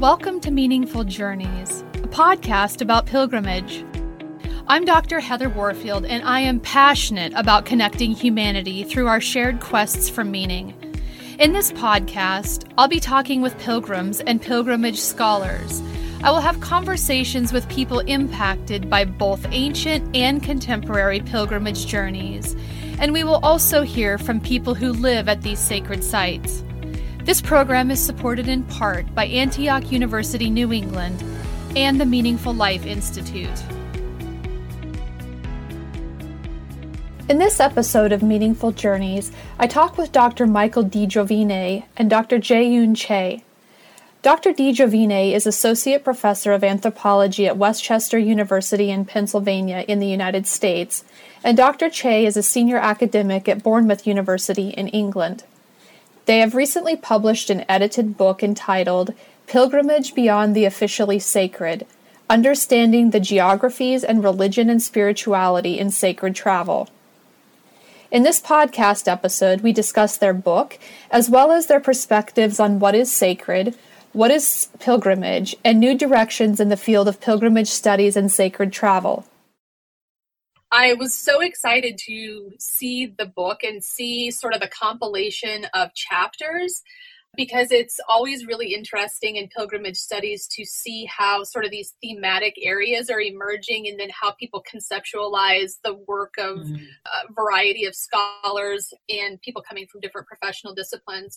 Welcome to Meaningful Journeys, a podcast about pilgrimage. I'm Dr. Heather Warfield, and I am passionate about connecting humanity through our shared quests for meaning. In this podcast, I'll be talking with pilgrims and pilgrimage scholars. I will have conversations with people impacted by both ancient and contemporary pilgrimage journeys, and we will also hear from people who live at these sacred sites. This program is supported in part by Antioch University New England and the Meaningful Life Institute. In this episode of Meaningful Journeys, I talk with Dr. Michael Di Giovine and Dr. Jae-Yeon Choe. Dr. Di Giovine is Associate Professor of Anthropology at Westchester University in Pennsylvania in the United States, and Dr. Choe is a Senior Academic at Bournemouth University in England. They have recently published an edited book entitled Pilgrimage Beyond the Officially Sacred, Understanding the Geographies and Religion and Spirituality in Sacred Travel. In this podcast episode, we discuss their book, as well as their perspectives on what is sacred, what is pilgrimage, and new directions in the field of pilgrimage studies and sacred travel. I was so excited to see the book and see sort of a compilation of chapters, because it's always really interesting in pilgrimage studies to see how sort of these thematic areas are emerging and then how people conceptualize the work of a variety of scholars and people coming from different professional disciplines.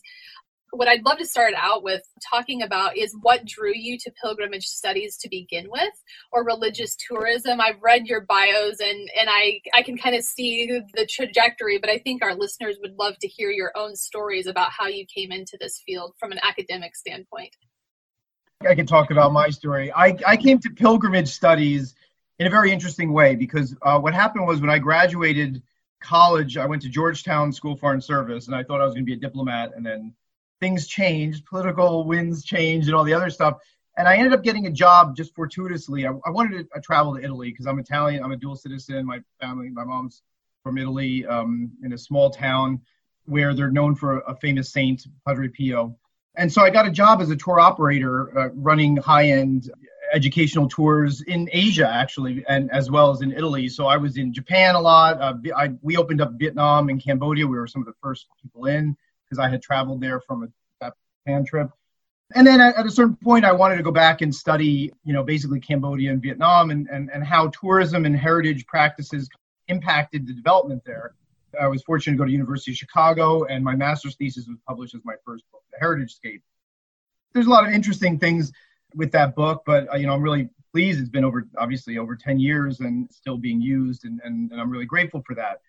What I'd love to start out with talking about is what drew you to pilgrimage studies to begin with, or religious tourism. I've read your bios and I can kind of see the trajectory, but I think our listeners would love to hear your own stories about how you came into this field from an academic standpoint. I can talk about my story. I came to pilgrimage studies in a very interesting way, because what happened was when I graduated college, I went to Georgetown School of Foreign Service, and I thought I was going to be a diplomat, and then things changed, political winds changed, and all the other stuff. And I ended up getting a job just fortuitously. I wanted to travel to Italy because I'm Italian. I'm a dual citizen. My family, my mom's from Italy, in a small town where they're known for a famous saint, Padre Pio. And so I got a job as a tour operator, running high-end educational tours in Asia, actually, and as well as in Italy. So I was in Japan a lot. We opened up Vietnam and Cambodia. We were some of the first people in, because I had traveled there from a Japan trip. And then at a certain point, I wanted to go back and study, basically Cambodia and Vietnam and how tourism and heritage practices impacted the development there. I was fortunate to go to University of Chicago, and my master's thesis was published as my first book, The Heritage Scape. There's a lot of interesting things with that book, but I'm really pleased. It's been over 10 years and still being used, and I'm really grateful for that.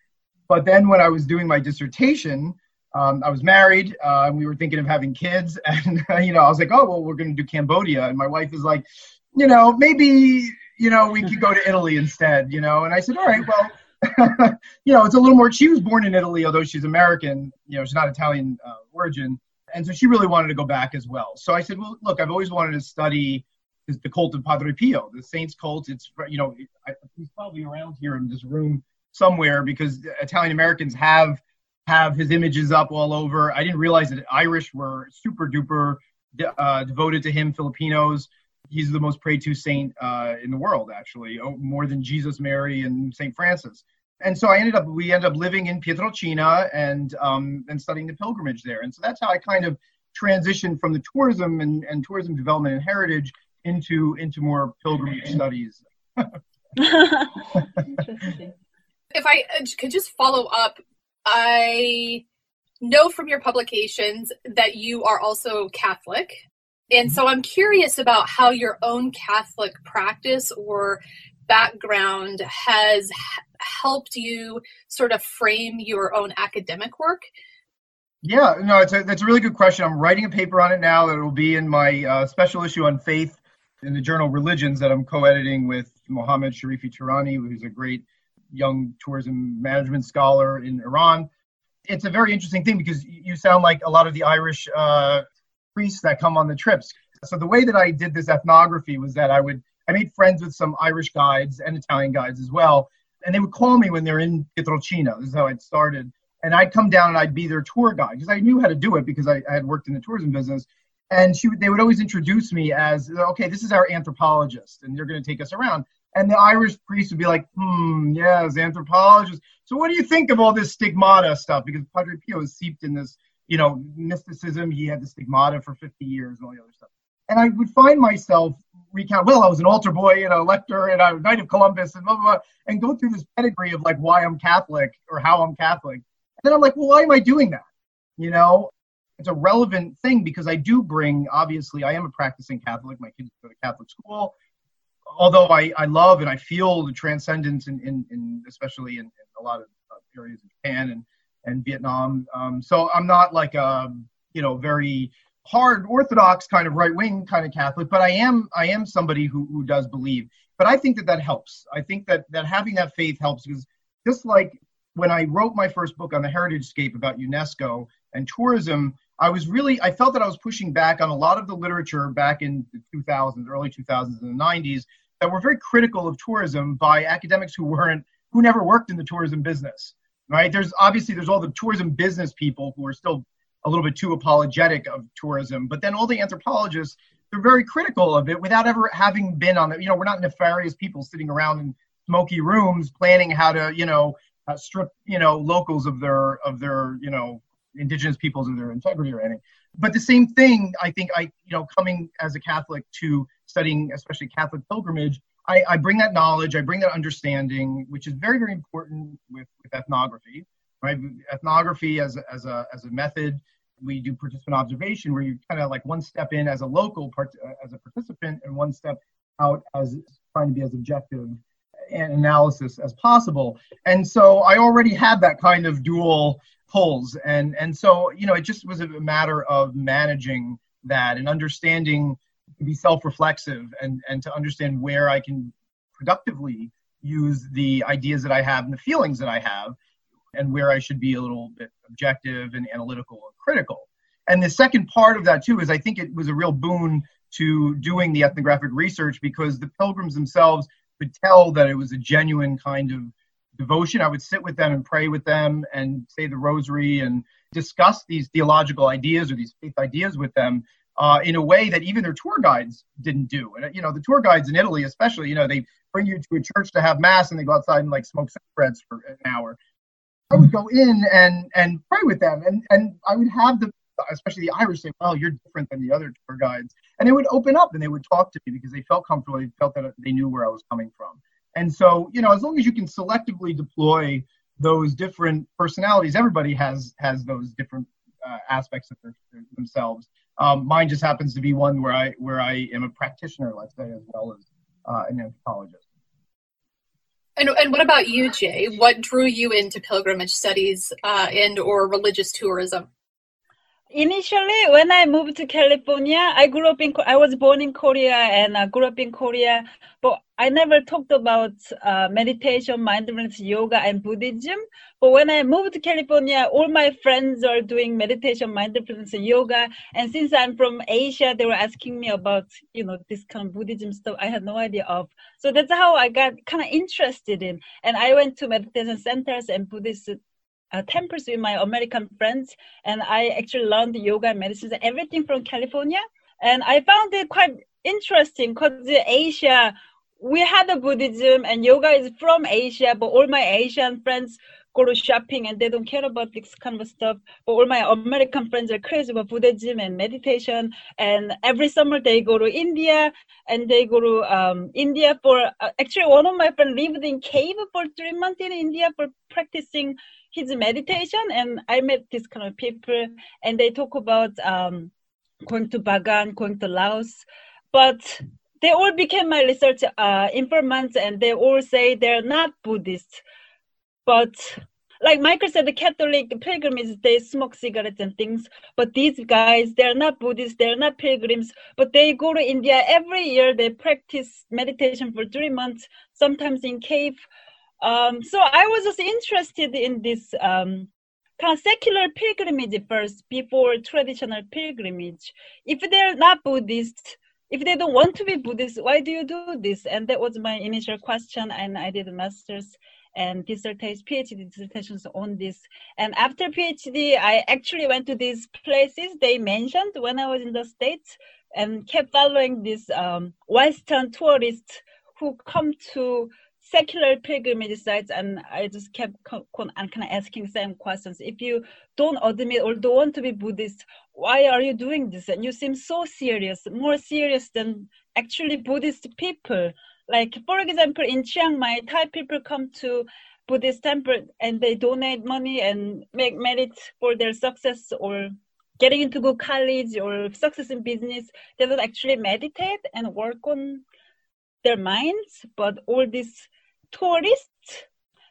But then when I was doing my dissertation, I was married, we were thinking of having kids, and, I was like, oh, well, we're going to do Cambodia. And my wife is like, maybe, we could go to Italy instead, And I said, all right, well, it's a little more, she was born in Italy, although she's American, she's not Italian origin. And so she really wanted to go back as well. So I said, well, look, I've always wanted to study the cult of Padre Pio, the saint's cult. It's, he's probably around here in this room somewhere, because Italian Americans have his images up all over. I didn't realize that Irish were super duper devoted to him, Filipinos. He's the most prayed to saint in the world, actually, more than Jesus, Mary, and St. Francis. And so we ended up living in Pietrocina and studying the pilgrimage there. And so that's how I kind of transitioned from the tourism and tourism development and heritage into more pilgrimage studies. Interesting. If I could just follow up, I know from your publications that you are also Catholic, and so I'm curious about how your own Catholic practice or background has helped you sort of frame your own academic work. Yeah, no, that's a really good question. I'm writing a paper on it now that will be in my special issue on faith in the journal Religions that I'm co-editing with Mohammed Sharifi Tirani, who's a great young tourism management scholar in Iran. It's a very interesting thing, because you sound like a lot of the Irish priests that come on the trips. So the way that I did this ethnography was that I made friends with some Irish guides and Italian guides as well, and they would call me when they're in Pietrocina. This is how I'd started. And I'd come down and I'd be their tour guide, because I knew how to do it, because I had worked in the tourism business. And they would always introduce me as, okay, this is our anthropologist, and they're going to take us around. And the Irish priest would be like, yes, anthropologist. So what do you think of all this stigmata stuff? Because Padre Pio is seeped in this, mysticism. He had the stigmata for 50 years and all the other stuff. And I would find myself recount, I was an altar boy and a lector and I was Knight of Columbus and blah, blah, blah, and go through this pedigree of like why I'm Catholic or how I'm Catholic. And then I'm like, well, why am I doing that? It's a relevant thing because I do bring, obviously, I am a practicing Catholic. My kids go to Catholic school. Although I love and I feel the transcendence in especially in a lot of areas of Japan and Vietnam. So I'm not like a, very hard Orthodox kind of right-wing kind of Catholic, but I am somebody who does believe. But I think that helps. I think that having that faith helps because just like when I wrote my first book on the Heritage Scape about UNESCO and tourism, I felt that I was pushing back on a lot of the literature back in the 2000s, early 2000s and the 90s that were very critical of tourism by academics who never worked in the tourism business, right? There's all the tourism business people who are still a little bit too apologetic of tourism, but then all the anthropologists, they're very critical of it without ever having been on it. We're not nefarious people sitting around in smoky rooms planning how to, strip, locals of their indigenous peoples and their integrity or anything. But the same thing, I think, coming as a Catholic to studying, especially Catholic pilgrimage, I bring that knowledge, I bring that understanding, which is very, very important with ethnography, right? Ethnography as a method, we do participant observation where you kind of like one step in as a local as a participant and one step out as trying to be as objective and analysis as possible. And so I already had that kind of dual pulls. And so, it just was a matter of managing that and understanding, to be self-reflexive and to understand where I can productively use the ideas that I have and the feelings that I have and where I should be a little bit objective and analytical and critical. And the second part of that too is I think it was a real boon to doing the ethnographic research because the pilgrims themselves could tell that it was a genuine kind of devotion. I would sit with them and pray with them and say the rosary and discuss these theological ideas or these faith ideas with them in a way that even their tour guides didn't do. And, the tour guides in Italy, especially, they bring you to a church to have mass and they go outside and like smoke cigarettes for an hour. I would go in and pray with them. And I would have especially the Irish say, well, you're different than the other tour guides. And they would open up and they would talk to me because they felt comfortable. They felt that they knew where I was coming from. And so, as long as you can selectively deploy those different personalities, everybody has those different aspects of themselves. Mine just happens to be one where I am a practitioner, let's say, as well as an anthropologist. And what about you, Jay? What drew you into pilgrimage studies and or religious tourism? Initially, when I moved to California, I was born in Korea and I grew up in Korea, but I never talked about meditation, mindfulness, yoga, and Buddhism. But when I moved to California, all my friends are doing meditation, mindfulness, and yoga. And since I'm from Asia, they were asking me about, this kind of Buddhism stuff I had no idea of. So that's how I got kind of interested in. And I went to meditation centers and Buddhist temples with my American friends, and I actually learned yoga and medicine, everything from California. And I found it quite interesting because Asia, we had a Buddhism and yoga is from Asia, but all my Asian friends go to shopping and they don't care about this kind of stuff. But all my American friends are crazy about Buddhism and meditation. And every summer they go to India and they go to India for, actually one of my friends lived in cave for 3 months in India for practicing his meditation. And I met this kind of people and they talk about going to Bagan, going to Laos, but they all became my research informants and they all say they're not Buddhist. But like Michael said, the Catholic pilgrims, they smoke cigarettes and things. But these guys, they're not Buddhists, they're not pilgrims, but they go to India every year. They practice meditation for 3 months, sometimes in cave. So I was just interested in this kind of secular pilgrimage first before traditional pilgrimage. If they're not Buddhist, if they don't want to be Buddhist, why do you do this? And that was my initial question. And I did a master's and PhD dissertations on this. And after PhD, I actually went to these places they mentioned when I was in the States and kept following these Western tourists who come to secular pilgrimage sites, and I just kept kind of asking same questions. If you don't admit or don't want to be Buddhist, why are you doing this? And you seem so serious, more serious than actually Buddhist people. Like, for example, in Chiang Mai, Thai people come to Buddhist temple and they donate money and make merit for their success or getting into good college or success in business. They don't actually meditate and work on their minds, but all these tourists,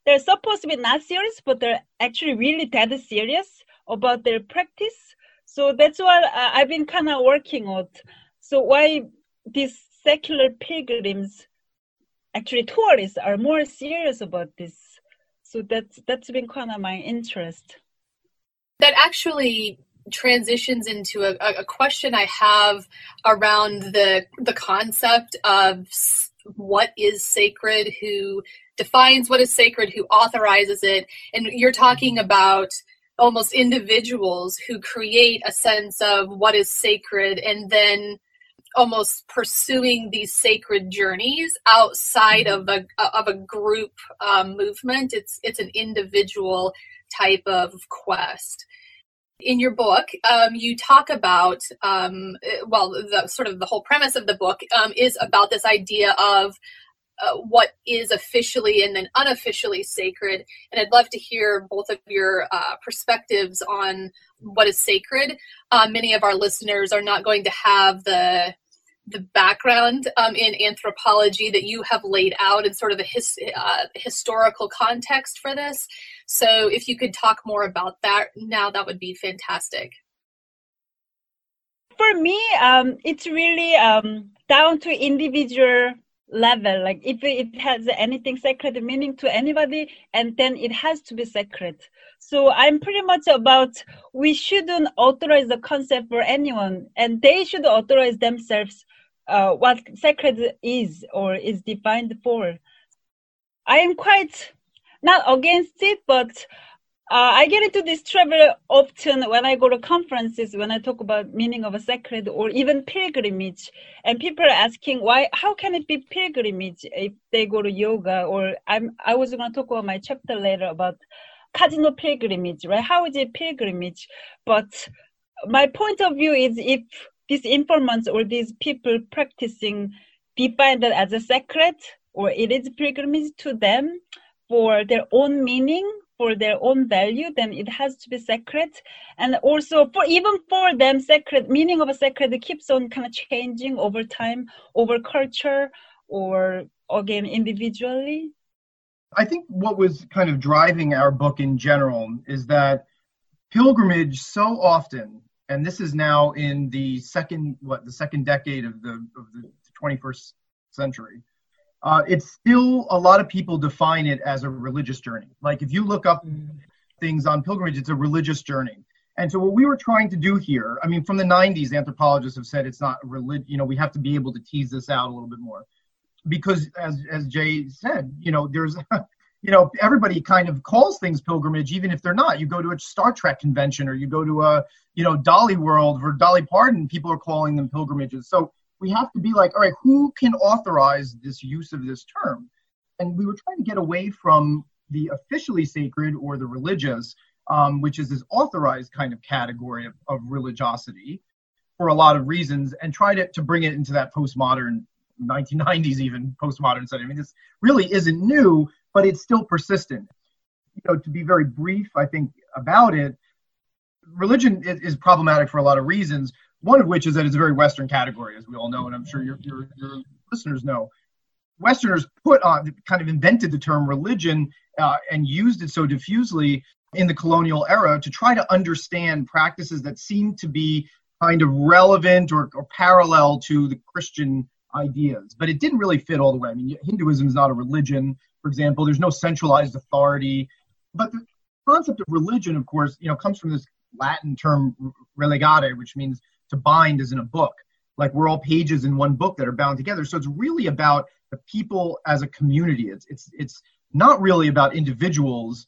they're supposed to be not serious, but they're actually really dead serious about their practice. So that's what I've been kind of working on. So why these secular pilgrims, actually tourists, are more serious about this. So that's been kind of my interest. That actually transitions into a question I have around the concept of what is sacred, who defines what is sacred, who authorizes it. And you're talking about almost individuals who create a sense of what is sacred and then almost pursuing these sacred journeys outside of a group movement. It's an individual type of quest. In your book, you talk about, the whole premise of the book is about this idea of what is officially and then unofficially sacred. And I'd love to hear both of your perspectives on what is sacred. Many of our listeners are not going to have the background in anthropology that you have laid out and sort of a historical context for this. So if you could talk more about that now, that would be fantastic. For me, it's really down to individual level. Like if it has anything sacred meaning to anybody, and then it has to be sacred. So I'm pretty much about we shouldn't authorize the concept for anyone, and they should authorize themselves what sacred is or is defined for. I am quite not against it, but I get into this trouble often when I go to conferences, when I talk about meaning of a sacred or even pilgrimage. And people are asking, how can it be pilgrimage if they go to yoga? Or I was going to talk about my chapter later about cardinal pilgrimage, right? How is it pilgrimage? But my point of view is if these informants or these people practicing define that as a sacred, or it is pilgrimage to them for their own meaning, for their own value, then it has to be sacred. And also for them, sacred meaning of a sacred keeps on kind of changing over time, over culture, or again, individually. I think what was kind of driving our book in general is that pilgrimage so often, and this is now in the second decade of the 21st century, it's still, a lot of people define it as a religious journey. Like if you look up things on pilgrimage, it's a religious journey. And so what we were trying to do here, I mean, from the 90s, anthropologists have said it's not religious, we have to be able to tease this out a little bit more. Because as Jay said, there's, everybody kind of calls things pilgrimage, even if they're not. You go to a Star Trek convention or you go to a, Dolly World or Dolly Parton, people are calling them pilgrimages. So we have to be like, all right, who can authorize this use of this term? And we were trying to get away from the officially sacred or the religious, which is this authorized kind of category of religiosity for a lot of reasons, and try to bring it into that postmodern 1990s, even postmodern setting. I mean, this really isn't new, but it's still persistent. To be very brief, I think, about it, religion is problematic for a lot of reasons, one of which is that it's a very Western category, as we all know, and I'm sure your listeners know. Westerners invented the term religion and used it so diffusely in the colonial era to try to understand practices that seem to be kind of relevant or parallel to the Christian ideas, but it didn't really fit all the way. I mean, Hinduism is not a religion, for example. There's no centralized authority, but the concept of religion, of course, comes from this Latin term religare, which means to bind as in a book. Like we're all pages in one book that are bound together. So it's really about the people as a community. It's not really about individuals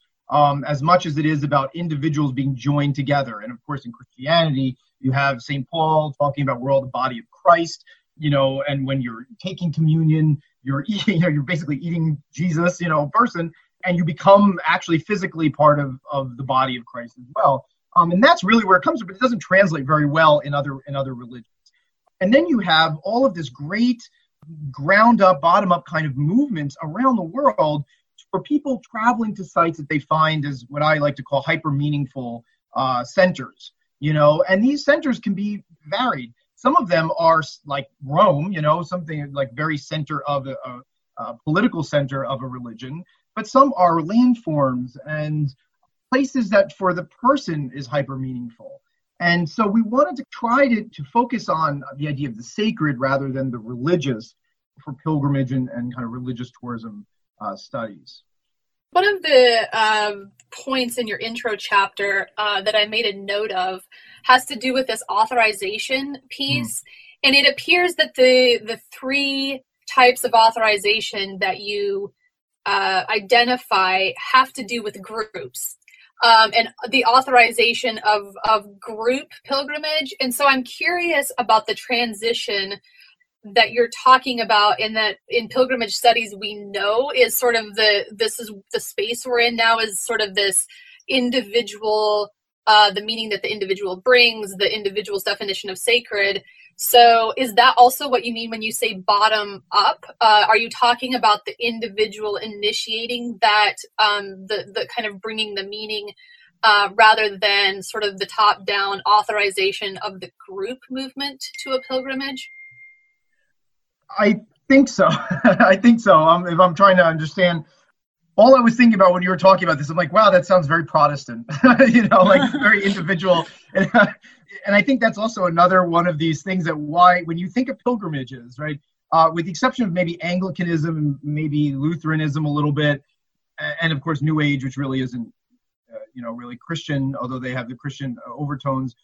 as much as it is about individuals being joined together. And of course, in Christianity, you have Saint Paul talking about we're all the body of Christ, you know, and when you're taking communion, you're eating, you know, you're basically eating Jesus, you know, in person, and you become actually physically part of the body of Christ as well. And that's really where it comes from, but it doesn't translate very well in other religions. And then you have all of this great ground-up, bottom-up kind of movements around the world for people traveling to sites that they find as what I like to call hyper-meaningful centers, you know. And these centers can be varied. Some of them are like Rome, you know, something like very center of a political center of a religion, but some are landforms and places that for the person is hyper-meaningful. And so we wanted to try to focus on the idea of the sacred rather than the religious for pilgrimage and kind of religious tourism studies. One of the points in your intro chapter that I made a note of has to do with this authorization piece. And it appears that the three types of authorization that you identify have to do with groups. And the authorization of group pilgrimage. And so I'm curious about the transition that you're talking about in that in pilgrimage studies we know is sort of this is the space we're in now is sort of this individual, the meaning that the individual brings, the individual's definition of sacred. So is that also what you mean when you say bottom up? Are you talking about the individual initiating that, the kind of bringing the meaning rather than sort of the top down authorization of the group movement to a pilgrimage? I think so. If I'm trying to understand, all I was thinking about when you were talking about this, I'm like, wow, that sounds very Protestant, you know, like very individual. And I think that's also another one of these things that why, when you think of pilgrimages, right, with the exception of maybe Anglicanism, maybe Lutheranism a little bit, and of course New Age, which really isn't, you know, really Christian, although they have the Christian overtones.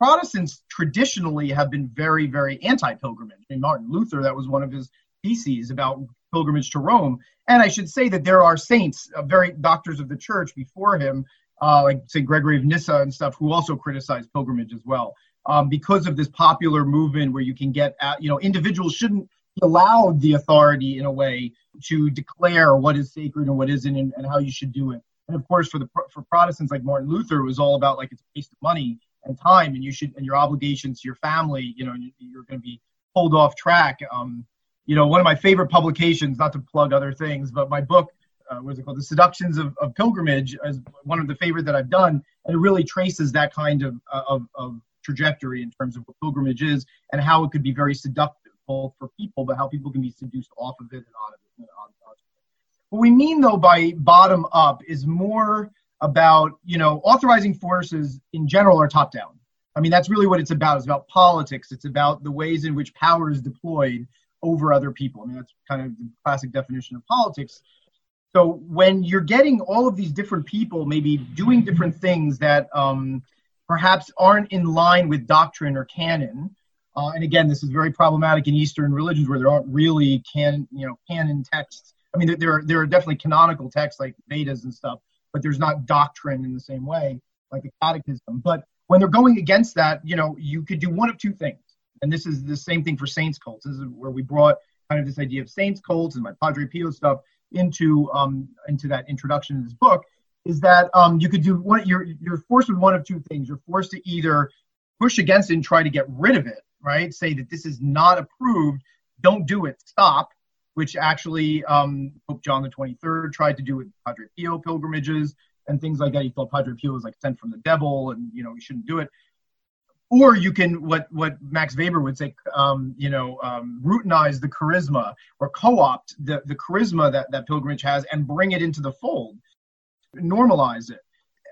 Protestants traditionally have been very, very anti-pilgrimage. I mean, Martin Luther, that was one of his theses about pilgrimage to Rome. And I should say that there are saints, very doctors of the church before him, like St. Gregory of Nyssa and stuff, who also criticized pilgrimage as well, because of this popular movement where you can get at, you know, individuals shouldn't be allowed the authority in a way to declare what is sacred and what isn't and how you should do it. And of course, for Protestants like Martin Luther, it was all about like it's a waste of money and time, and you should and your obligations to your family, you know, you're going to be pulled off track. You know, one of my favorite publications, not to plug other things, but my book, what is it called? The Seductions of Pilgrimage is one of the favorite that I've done. And it really traces that kind of trajectory in terms of what pilgrimage is and how it could be very seductive, both for people, but how people can be seduced off of it and on of it. What we mean, though, by bottom up is more about, you know, authorizing forces in general are top down. I mean, that's really what it's about. It's about politics. It's about the ways in which power is deployed over other people. I mean, that's kind of the classic definition of politics. So when you're getting all of these different people maybe doing different things that perhaps aren't in line with doctrine or canon, and again, this is very problematic in Eastern religions where there aren't really canon texts. I mean, there are definitely canonical texts like Vedas and stuff, but there's not doctrine in the same way, like the catechism. But when they're going against that, you know, you could do one of two things. And this is the same thing for saints cults. This is where we brought kind of this idea of saints cults and my Padre Pio stuff into that introduction in this book, is that you could do one, you're forced with one of two things. You're forced to either push against it and try to get rid of it, right? Say that this is not approved, don't do it, stop, which actually Pope John the 23rd tried to do with Padre Pio pilgrimages and things like that. He thought Padre Pio was like sent from the devil and, you know, you shouldn't do it. Or you can, what Max Weber would say, routinize the charisma or co-opt the charisma that pilgrimage has and bring it into the fold, normalize it.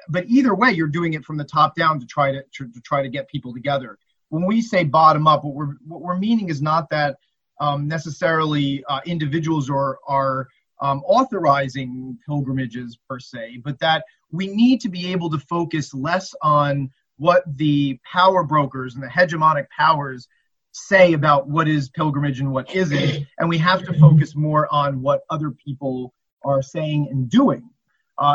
But either way, you're doing it from the top down to try to get people together. When we say bottom up, what we're meaning is not that necessarily individuals are authorizing pilgrimages per se, but that we need to be able to focus less on what the power brokers and the hegemonic powers say about what is pilgrimage and what isn't. And we have to focus more on what other people are saying and doing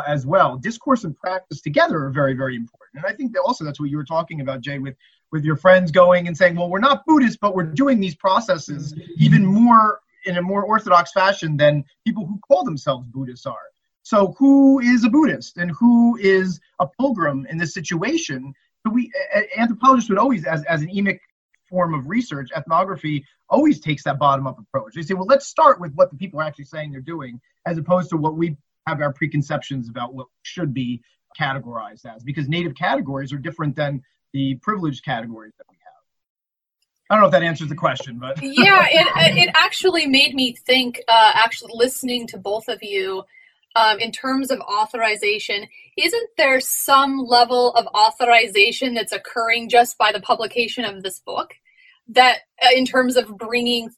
as well. Discourse and practice together are very, very important. And I think that also that's what you were talking about, Jay, with your friends going and saying, well, we're not Buddhists, but we're doing these processes even more in a more orthodox fashion than people who call themselves Buddhists are. So who is a Buddhist and who is a pilgrim in this situation? But we anthropologists would always, as an emic form of research, ethnography always takes that bottom-up approach. They say, well, let's start with what the people are actually saying they're doing, as opposed to what we have our preconceptions about what should be categorized as, because native categories are different than the privileged categories that we have. I don't know if that answers the question, but yeah, it actually made me think. Actually, listening to both of you. In terms of authorization, isn't there some level of authorization that's occurring just by the publication of this book? That in terms of bringing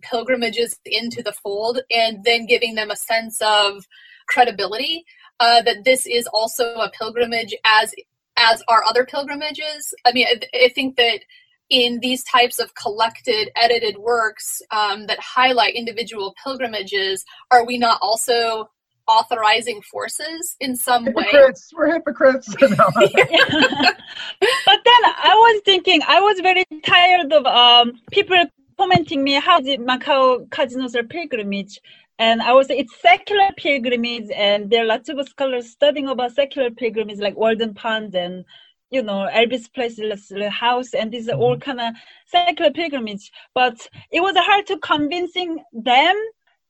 pilgrimages into the fold and then giving them a sense of credibility, that this is also a pilgrimage as are other pilgrimages. I mean, I think that in these types of collected, edited works that highlight individual pilgrimages, are we not also authorizing forces in some hypocrites. Way. We're hypocrites. No. But then I was thinking, I was very tired of people commenting me, how did Macau casinos are pilgrimage? And I was saying, it's secular pilgrimage, and there are lots of scholars studying about secular pilgrimage, like Walden Pond and, you know, Elvis Presley's house, and these are all kind of secular pilgrimage. But it was hard to convincing them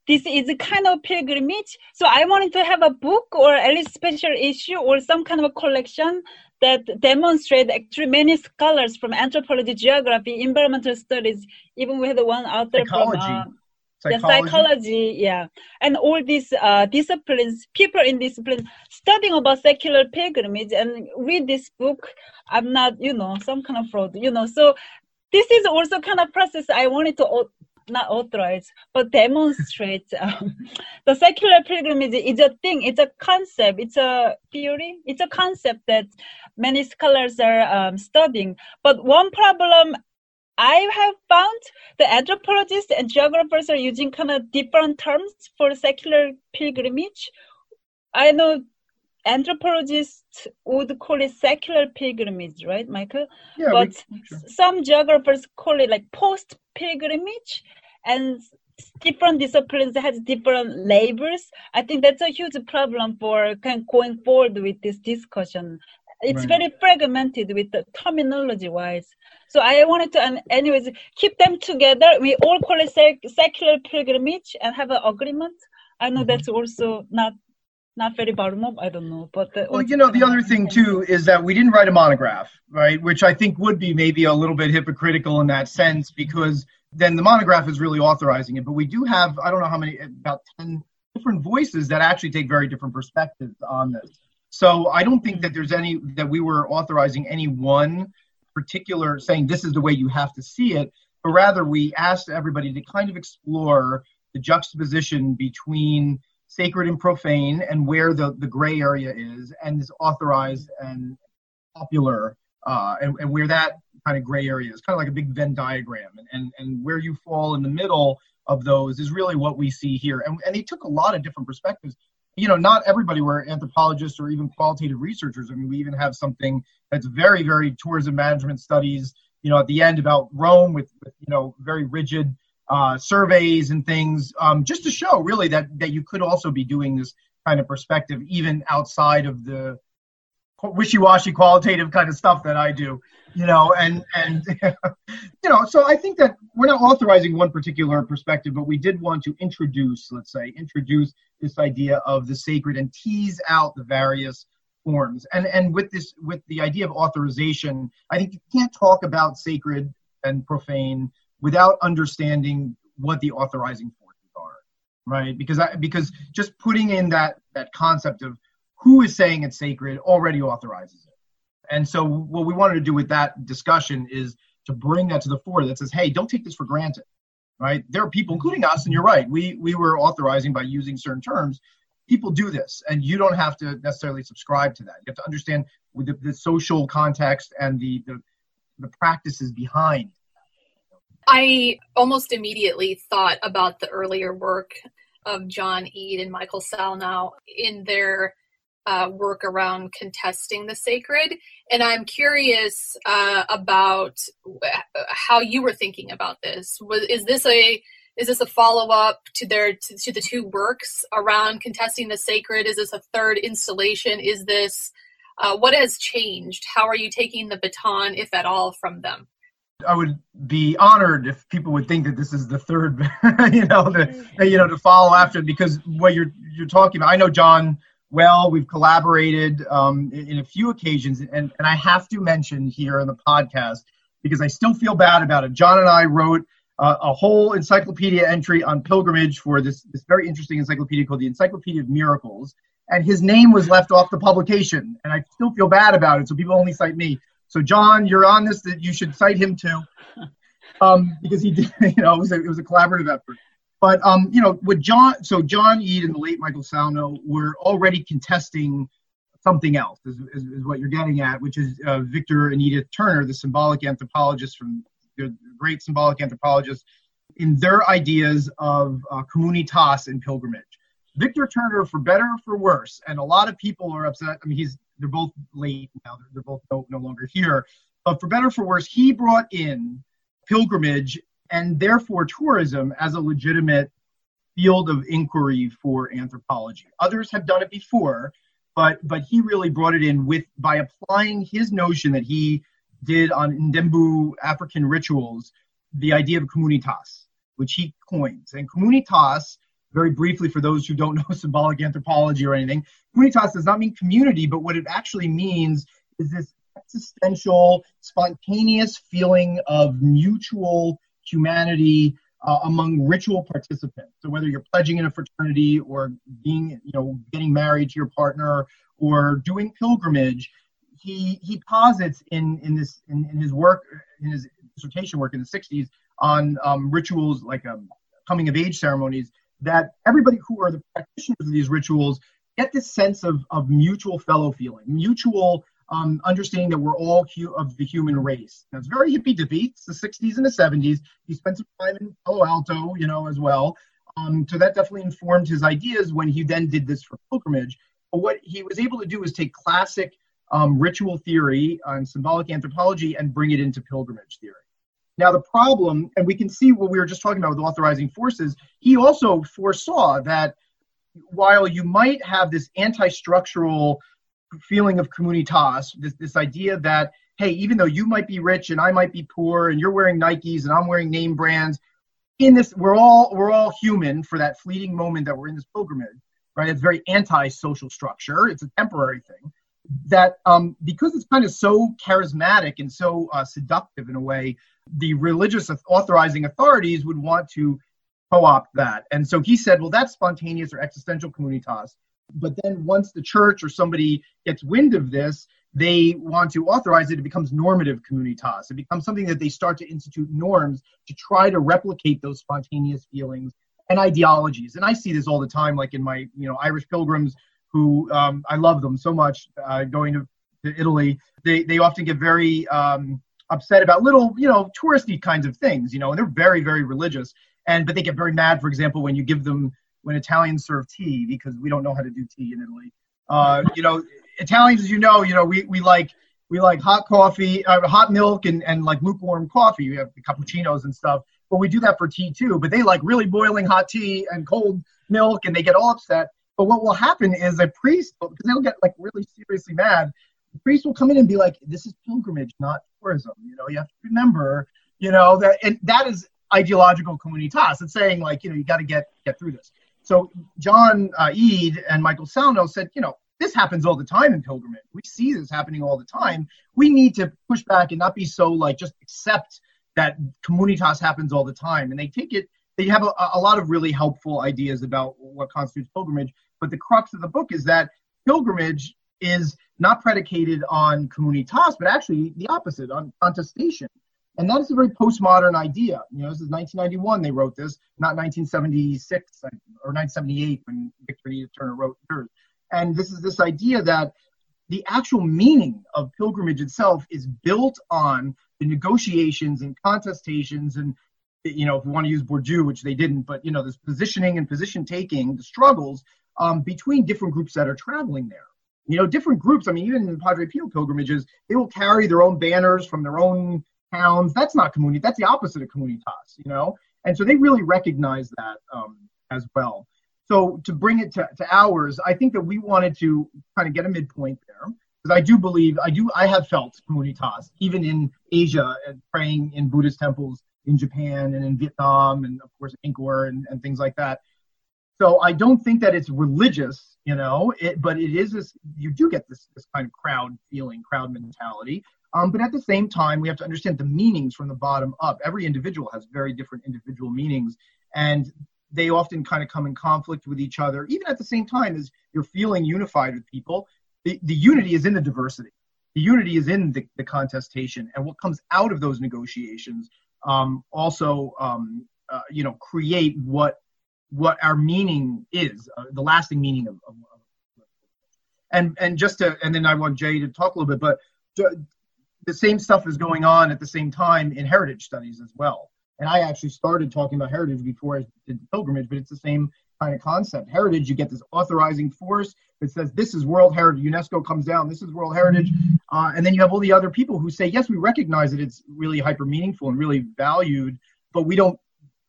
this is a kind of pilgrimage. So I wanted to have a book or at least special issue or some kind of a collection that demonstrate actually many scholars from anthropology, geography, environmental studies. Even we had one out there from psychology, yeah. And all these disciplines, people in disciplines studying about secular pilgrimage and read this book. I'm not, some kind of fraud, So this is also kind of process I wanted to not authorize, but demonstrate the secular pilgrimage is a thing, it's a concept, it's a theory, it's a concept that many scholars are studying. But one problem I have found the anthropologists and geographers are using kind of different terms for secular pilgrimage. I know anthropologists would call it secular pilgrimage, right, Michael? Yeah, but sure. Some geographers call it like post-pilgrimage, and different disciplines has different labels. I think that's a huge problem for kind of going forward with this discussion. It's right. Very fragmented with the terminology-wise. So I wanted to, anyways, keep them together. We all call it secular pilgrimage and have an agreement. I know that's also not very bottom up. I don't know. But the other thing, too, is that we didn't write a monograph, right, which I think would be maybe a little bit hypocritical in that sense, because then the monograph is really authorizing it. But we do have, I don't know how many, about 10 different voices that actually take very different perspectives on this. So I don't think that there's any, that we were authorizing any one particular saying this is the way you have to see it, but rather we asked everybody to kind of explore the juxtaposition between sacred and profane and where the gray area is and is authorized and popular and where that kind of gray area is, kind of like a big Venn diagram. And where you fall in the middle of those is really what we see here. And they took a lot of different perspectives. Not everybody were anthropologists or even qualitative researchers. I mean, we even have something that's very, very tourism management studies, at the end about Rome with very rigid surveys and things, just to show really that you could also be doing this kind of perspective, even outside of the wishy-washy qualitative kind of stuff that I do, and so I think that we're not authorizing one particular perspective, but we did want to introduce this idea of the sacred and tease out the various forms. And with the idea of authorization, I think you can't talk about sacred and profane without understanding what the authorizing forces are, right? Because just putting in that concept of who is saying it's sacred already authorizes it. And so what we wanted to do with that discussion is to bring that to the fore that says, hey, don't take this for granted, right? There are people, including us, and you're right, we were authorizing by using certain terms. People do this, and you don't have to necessarily subscribe to that. You have to understand the social context and the practices behind. I almost immediately thought about the earlier work of John Eade and Michael Sallnow in their work around contesting the sacred. And I'm curious about how you were thinking about this. Is this a follow-up to the two works around contesting the sacred? Is this a third installation? Is this what has changed? How are you taking the baton, if at all, from them? I would be honored if people would think that this is the third, to follow after, because what you're talking about. I know John well. We've collaborated in a few occasions, and I have to mention here on the podcast because I still feel bad about it. John and I wrote a whole encyclopedia entry on pilgrimage for this very interesting encyclopedia called the Encyclopedia of Miracles, and his name was left off the publication, and I still feel bad about it, so people only cite me. So John, you're on this, that you should cite him too, because he did, it was a collaborative effort. But, John Eade and the late Michael Sallnow were already contesting something else, is what you're getting at, which is Victor and Edith Turner, the symbolic anthropologists in their ideas of communitas and pilgrimage. Victor Turner, for better or for worse, and a lot of people are upset. I mean, they're both late now. They're both no longer here. But for better or for worse, he brought in pilgrimage and therefore tourism as a legitimate field of inquiry for anthropology. Others have done it before, but he really brought it in by applying his notion that he did on Ndembu African rituals, the idea of communitas, which he coins. And communitas, very briefly for those who don't know symbolic anthropology or anything, communitas does not mean community, but what it actually means is this existential, spontaneous feeling of mutual humanity among ritual participants. So whether you're pledging in a fraternity or being, getting married to your partner or doing pilgrimage, he posits in his work, in his dissertation work in the 60s on rituals like coming of age ceremonies, that everybody who are the practitioners of these rituals get this sense of mutual fellow feeling, mutual understanding that we're all of the human race. Now, it's very hippy-dippy. It's the 60s and the 70s. He spent some time in Palo Alto, as well. So that definitely informed his ideas when he then did this for pilgrimage. But what he was able to do is take classic ritual theory on symbolic anthropology and bring it into pilgrimage theory. Now the problem, and we can see what we were just talking about with authorizing forces, he also foresaw that while you might have this anti-structural feeling of communitas, this idea that, hey, even though you might be rich and I might be poor and you're wearing Nikes and I'm wearing name brands, in this we're all human for that fleeting moment that we're in this pilgrimage, right? It's very anti-social structure. It's a temporary thing. That because it's kind of so charismatic and so seductive in a way, the religious authorizing authorities would want to co-opt that. And so he said, well, that's spontaneous or existential communitas. But then once the church or somebody gets wind of this, they want to authorize it. It becomes normative communitas. It becomes something that they start to institute norms to try to replicate those spontaneous feelings and ideologies. And I see this all the time, like in my Irish pilgrims who I love them so much, going to Italy. They often get very... upset about little, touristy kinds of things, and they're very, very religious. But they get very mad, for example, when Italians serve tea, because we don't know how to do tea in Italy. Italians, we like hot coffee, hot milk and like lukewarm coffee. We have the cappuccinos and stuff, but we do that for tea too. But they like really boiling hot tea and cold milk, and they get all upset. But what will happen is a priest, because they'll get like really seriously mad, the priest will come in and be like, this is pilgrimage, not tourism. You have to remember, that, and that is ideological communitas. It's saying like, you got to get through this. So John Eade and Michael Sallnow said, this happens all the time in pilgrimage. We see this happening all the time. We need to push back and not be so like, just accept that communitas happens all the time. And they have a lot of really helpful ideas about what constitutes pilgrimage. But the crux of the book is that pilgrimage is not predicated on communitas, but actually the opposite, on contestation. And that is a very postmodern idea. This is 1991 they wrote this, not 1976 or 1978 when Victor E. Turner wrote hers. And this is this idea that the actual meaning of pilgrimage itself is built on the negotiations and contestations and you know, if we want to use Bourdieu, which they didn't, but, you know, this positioning and position taking, the struggles between different groups that are traveling there. You know, different groups, I mean, even in the Padre Pio pilgrimages, they will carry their own banners from their own towns. That's not community. That's the opposite of comunitas, you know. And so they really recognize that as well. So to bring it to ours, I think that we wanted to kind of get a midpoint there. Because I do believe, I have felt comunitas, even in Asia, praying in Buddhist temples in Japan and in Vietnam and, of course, Angkor and things like that. So I don't think that it's religious, you know, but it is this, you do get this kind of crowd feeling, crowd mentality. But at the same time, we have to understand the meanings from the bottom up. Every individual has very different individual meanings, and they often kind of come in conflict with each other. Even at the same time as you're feeling unified with people, the unity is in the diversity. The unity is in the contestation, and what comes out of those negotiations you know, create what our meaning is, the lasting meaning of and just to, and then I want Jay to talk a little bit, but the same stuff is going on at the same time in heritage studies as well. And I actually started talking about heritage before I did pilgrimage, but it's the same kind of concept. Heritage, you get this authorizing force that says this is World Heritage. UNESCO comes down, this is World Heritage. And then you have all the other people who say, yes, we recognize that it's really hyper meaningful and really valued, but we don't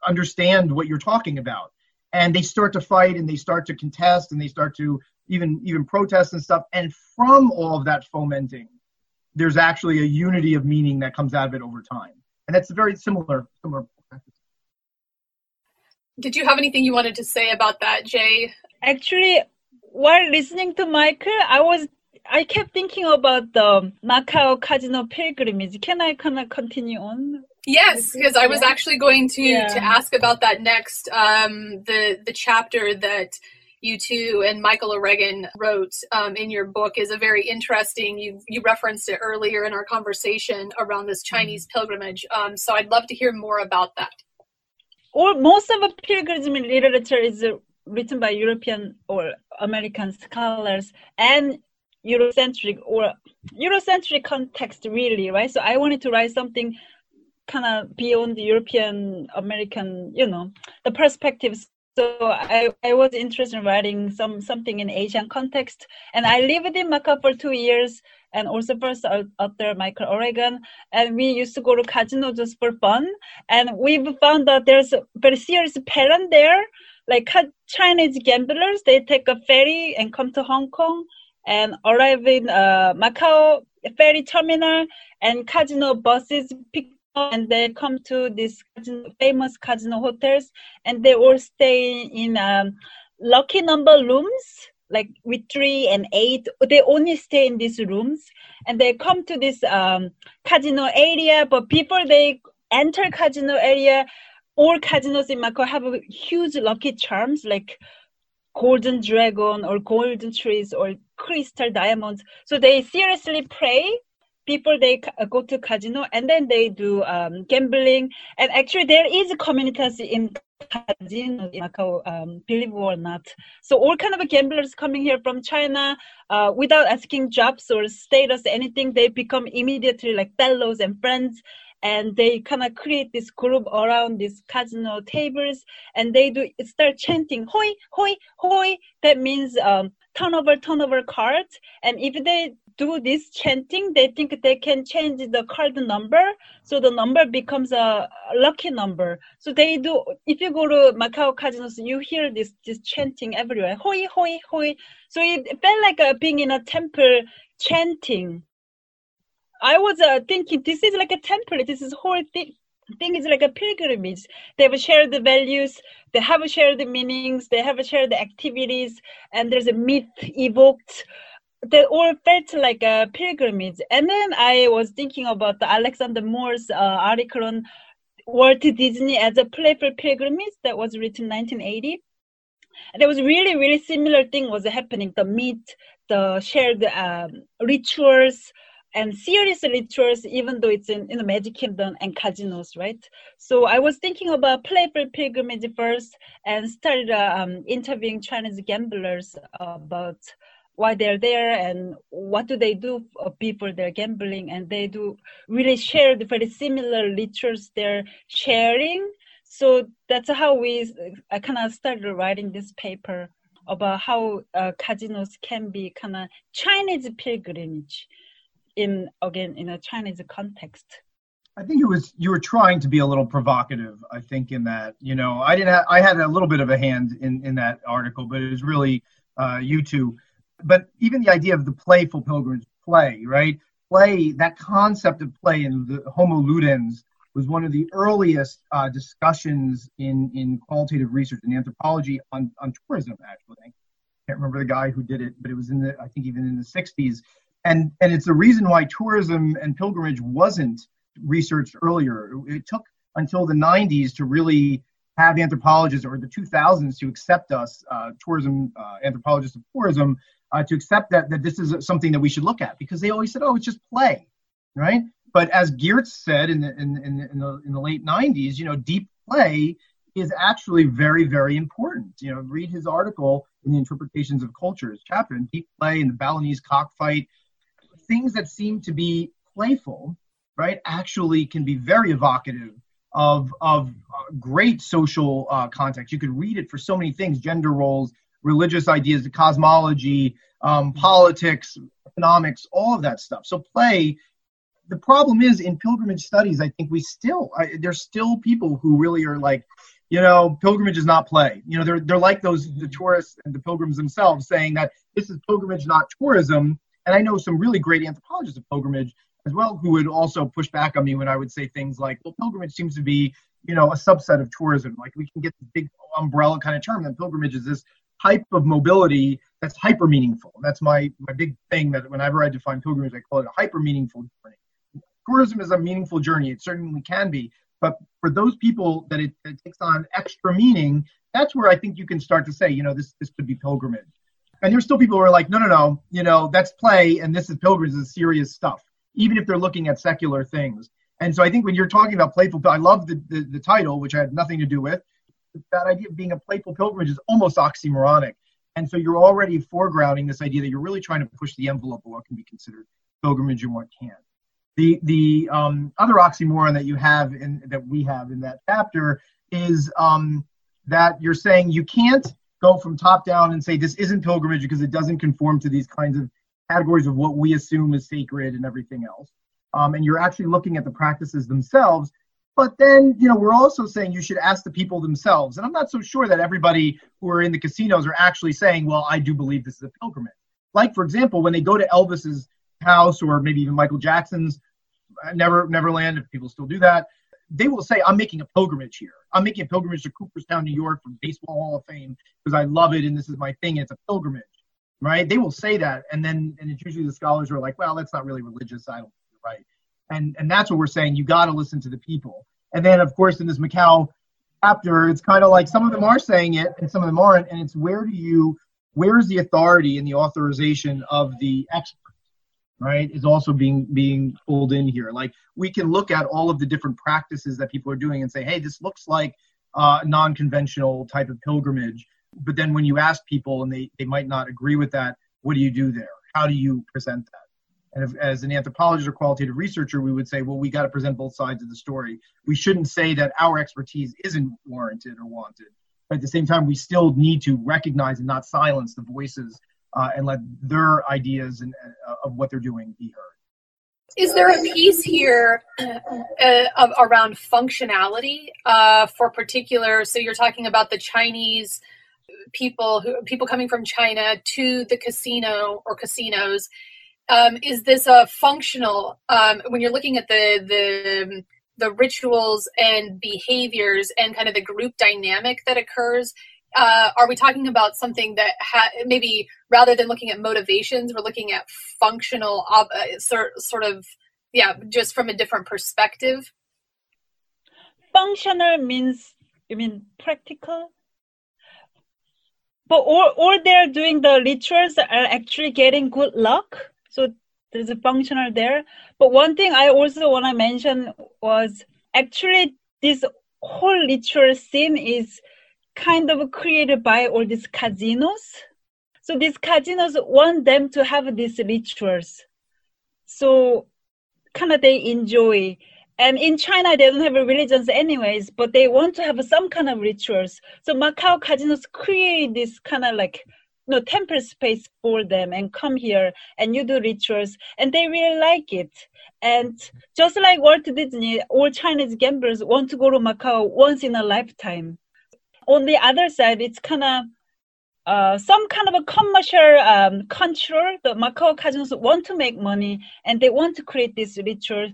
understand what you're talking about. And they start to fight and they start to contest and they start to even protest and stuff. And from all of that fomenting, there's actually a unity of meaning that comes out of it over time. And that's a very similar. Did you have anything you wanted to say about that, Jay? Actually, while listening to Michael, I kept thinking about the Macau Casino pilgrimage. Can I kind of continue on? Yes, because I was actually going to ask about that next, the chapter that you two and Michael O'Regan wrote in your book is a very interesting, you referenced it earlier in our conversation around this Chinese pilgrimage. So I'd love to hear more about that. Or most of the pilgrimage literature is written by European or American scholars and Eurocentric context, really, right? So I wanted to write something kind of beyond the European American, you know, the perspectives. So I was interested in writing something in Asian context, and I lived in Macau for 2 years, and also first author Michael O'Regan, and we used to go to casino just for fun, and we found out there's a very serious pattern there, like Chinese gamblers, they take a ferry and come to Hong Kong and arrive in Macau ferry terminal, and casino buses pick up and they come to these famous casino hotels, and they all stay in lucky number rooms, like with 3 and 8, they only stay in these rooms, and they come to this casino area. But before they enter casino area, all casinos in Macau have huge lucky charms, like golden dragon or golden trees or crystal diamonds. So they seriously pray before they go to casino, and then they do gambling. And actually there is a community in casino in Macau, believe or not. So all kind of gamblers coming here from China, without asking jobs or status, anything, they become immediately like fellows and friends, and they kind of create this group around these casino tables, and they do start chanting "hoi hoi hoi." That means turn over cards. And if they do this chanting, they think they can change the card number, so the number becomes a lucky number. So they do. If you go to Macau casinos, you hear this chanting everywhere, "hoi hoi hoi." So it felt like being in a temple chanting. I was thinking, this is like a temple. This is whole thing is like a pilgrimage. They have shared the values, they have shared the meanings, they have shared the activities, and there's a myth evoked. They all felt like a pilgrimage. And then I was thinking about Alexander Moore's article on Walt Disney as a Playful Pilgrimage that was written in 1980. And there was really, really similar thing was happening. The myth, the shared rituals, and serious rituals, even though it's in the Magic Kingdom and casinos, right? So I was thinking about Playful Pilgrimage first, and started interviewing Chinese gamblers about why they're there and what do they do before they're gambling. And they do really share the very similar rituals they're sharing. So that's how I kind of started writing this paper about how casinos can be kind of Chinese pilgrimage in a Chinese context. I think you were trying to be a little provocative, I think, in that, I had a little bit of a hand in that article, but it was really you two. But even the idea of the playful pilgrims, play, right? Play, that concept of play in the Homo Ludens was one of the earliest discussions in qualitative research in anthropology on tourism, actually. I can't remember the guy who did it, but it was even in the 60s. And it's the reason why tourism and pilgrimage wasn't researched earlier. It took until the 90s to really have anthropologists, or the 2000s to accept us, anthropologists of tourism, to accept that this is something that we should look at, because they always said, oh, it's just play, right? But as Geertz said in the late 90s, deep play is actually very, very important. Read his article in the Interpretations of Culture, his chapter in deep play and the Balinese cockfight. Things that seem to be playful, right, actually can be very evocative of great social context. You could read it for so many things: gender roles, religious ideas, the cosmology, politics, economics, all of that stuff. So play. The problem is, in pilgrimage studies, I think there's still people who really are like, pilgrimage is not play. They're like the tourists and the pilgrims themselves, saying that this is pilgrimage, not tourism. And I know some really great anthropologists of pilgrimage as well who would also push back on me when I would say things like, well, pilgrimage seems to be, a subset of tourism. Like, we can get this big umbrella kind of term that pilgrimage is this type of mobility that's hyper meaningful. That's my big thing, that whenever I define pilgrimage, I call it a hyper meaningful journey. Tourism is a meaningful journey. It certainly can be. But for those people that it takes on extra meaning, that's where I think you can start to say, this could be pilgrimage. And there's still people who are like, no, that's play, and this is pilgrimage, is serious stuff, even if they're looking at secular things. And so I think when you're talking about playful, I love the title, which I had nothing to do with. That idea of being a playful pilgrimage is almost oxymoronic. And so you're already foregrounding this idea that you're really trying to push the envelope of what can be considered pilgrimage and what can't. The other oxymoron that you have that we have in that chapter is that you're saying you can't go from top down and say this isn't pilgrimage because it doesn't conform to these kinds of categories of what we assume is sacred and everything else. And you're actually looking at the practices themselves. But then, we're also saying you should ask the people themselves. And I'm not so sure that everybody who are in the casinos are actually saying, well, I do believe this is a pilgrimage. Like, for example, when they go to Elvis's house, or maybe even Michael Jackson's Neverland, if people still do that, they will say, I'm making a pilgrimage here. I'm making a pilgrimage to Cooperstown, New York, for Baseball Hall of Fame, because I love it and this is my thing. And it's a pilgrimage, right? They will say that. And it's usually the scholars are like, well, that's not really religious. I don't think you're right. And that's what we're saying. You got to listen to the people. And then, of course, in this Macau chapter, it's kind of like some of them are saying it and some of them aren't. And it's where's the authority and the authorization of the expert? Right, is also being pulled in here. Like, we can look at all of the different practices that people are doing and say, hey, this looks like a non-conventional type of pilgrimage. But then when you ask people and they might not agree with that, what do you do there? How do you present that? And if, as an anthropologist or qualitative researcher, we would say, well, we got to present both sides of the story. We shouldn't say that our expertise isn't warranted or wanted. But at the same time, we still need to recognize and not silence the voices and let their ideas of what they're doing be heard. Is there a piece here around functionality for particular? So you're talking about the Chinese people coming from China to the casino or casinos. Is this a functional? When you're looking at the rituals and behaviors and kind of the group dynamic that occurs. Are we talking about something that maybe rather than looking at motivations, we're looking at functional just from a different perspective? Functional means, you mean practical? But or they're doing the rituals are actually getting good luck. So there's a functional there. But one thing I also want to mention was actually this whole ritual scene is kind of created by all these casinos. So these casinos want them to have these rituals. So kind of they enjoy. And in China, they don't have religions anyways, but they want to have some kind of rituals. So Macau casinos create this kind of like, you know, temple space for them, and come here and you do rituals, and they really like it. And just like Walt Disney, all Chinese gamblers want to go to Macau once in a lifetime. On the other side, it's kind of some kind of a commercial control. The Macau casinos want to make money, and they want to create this ritual.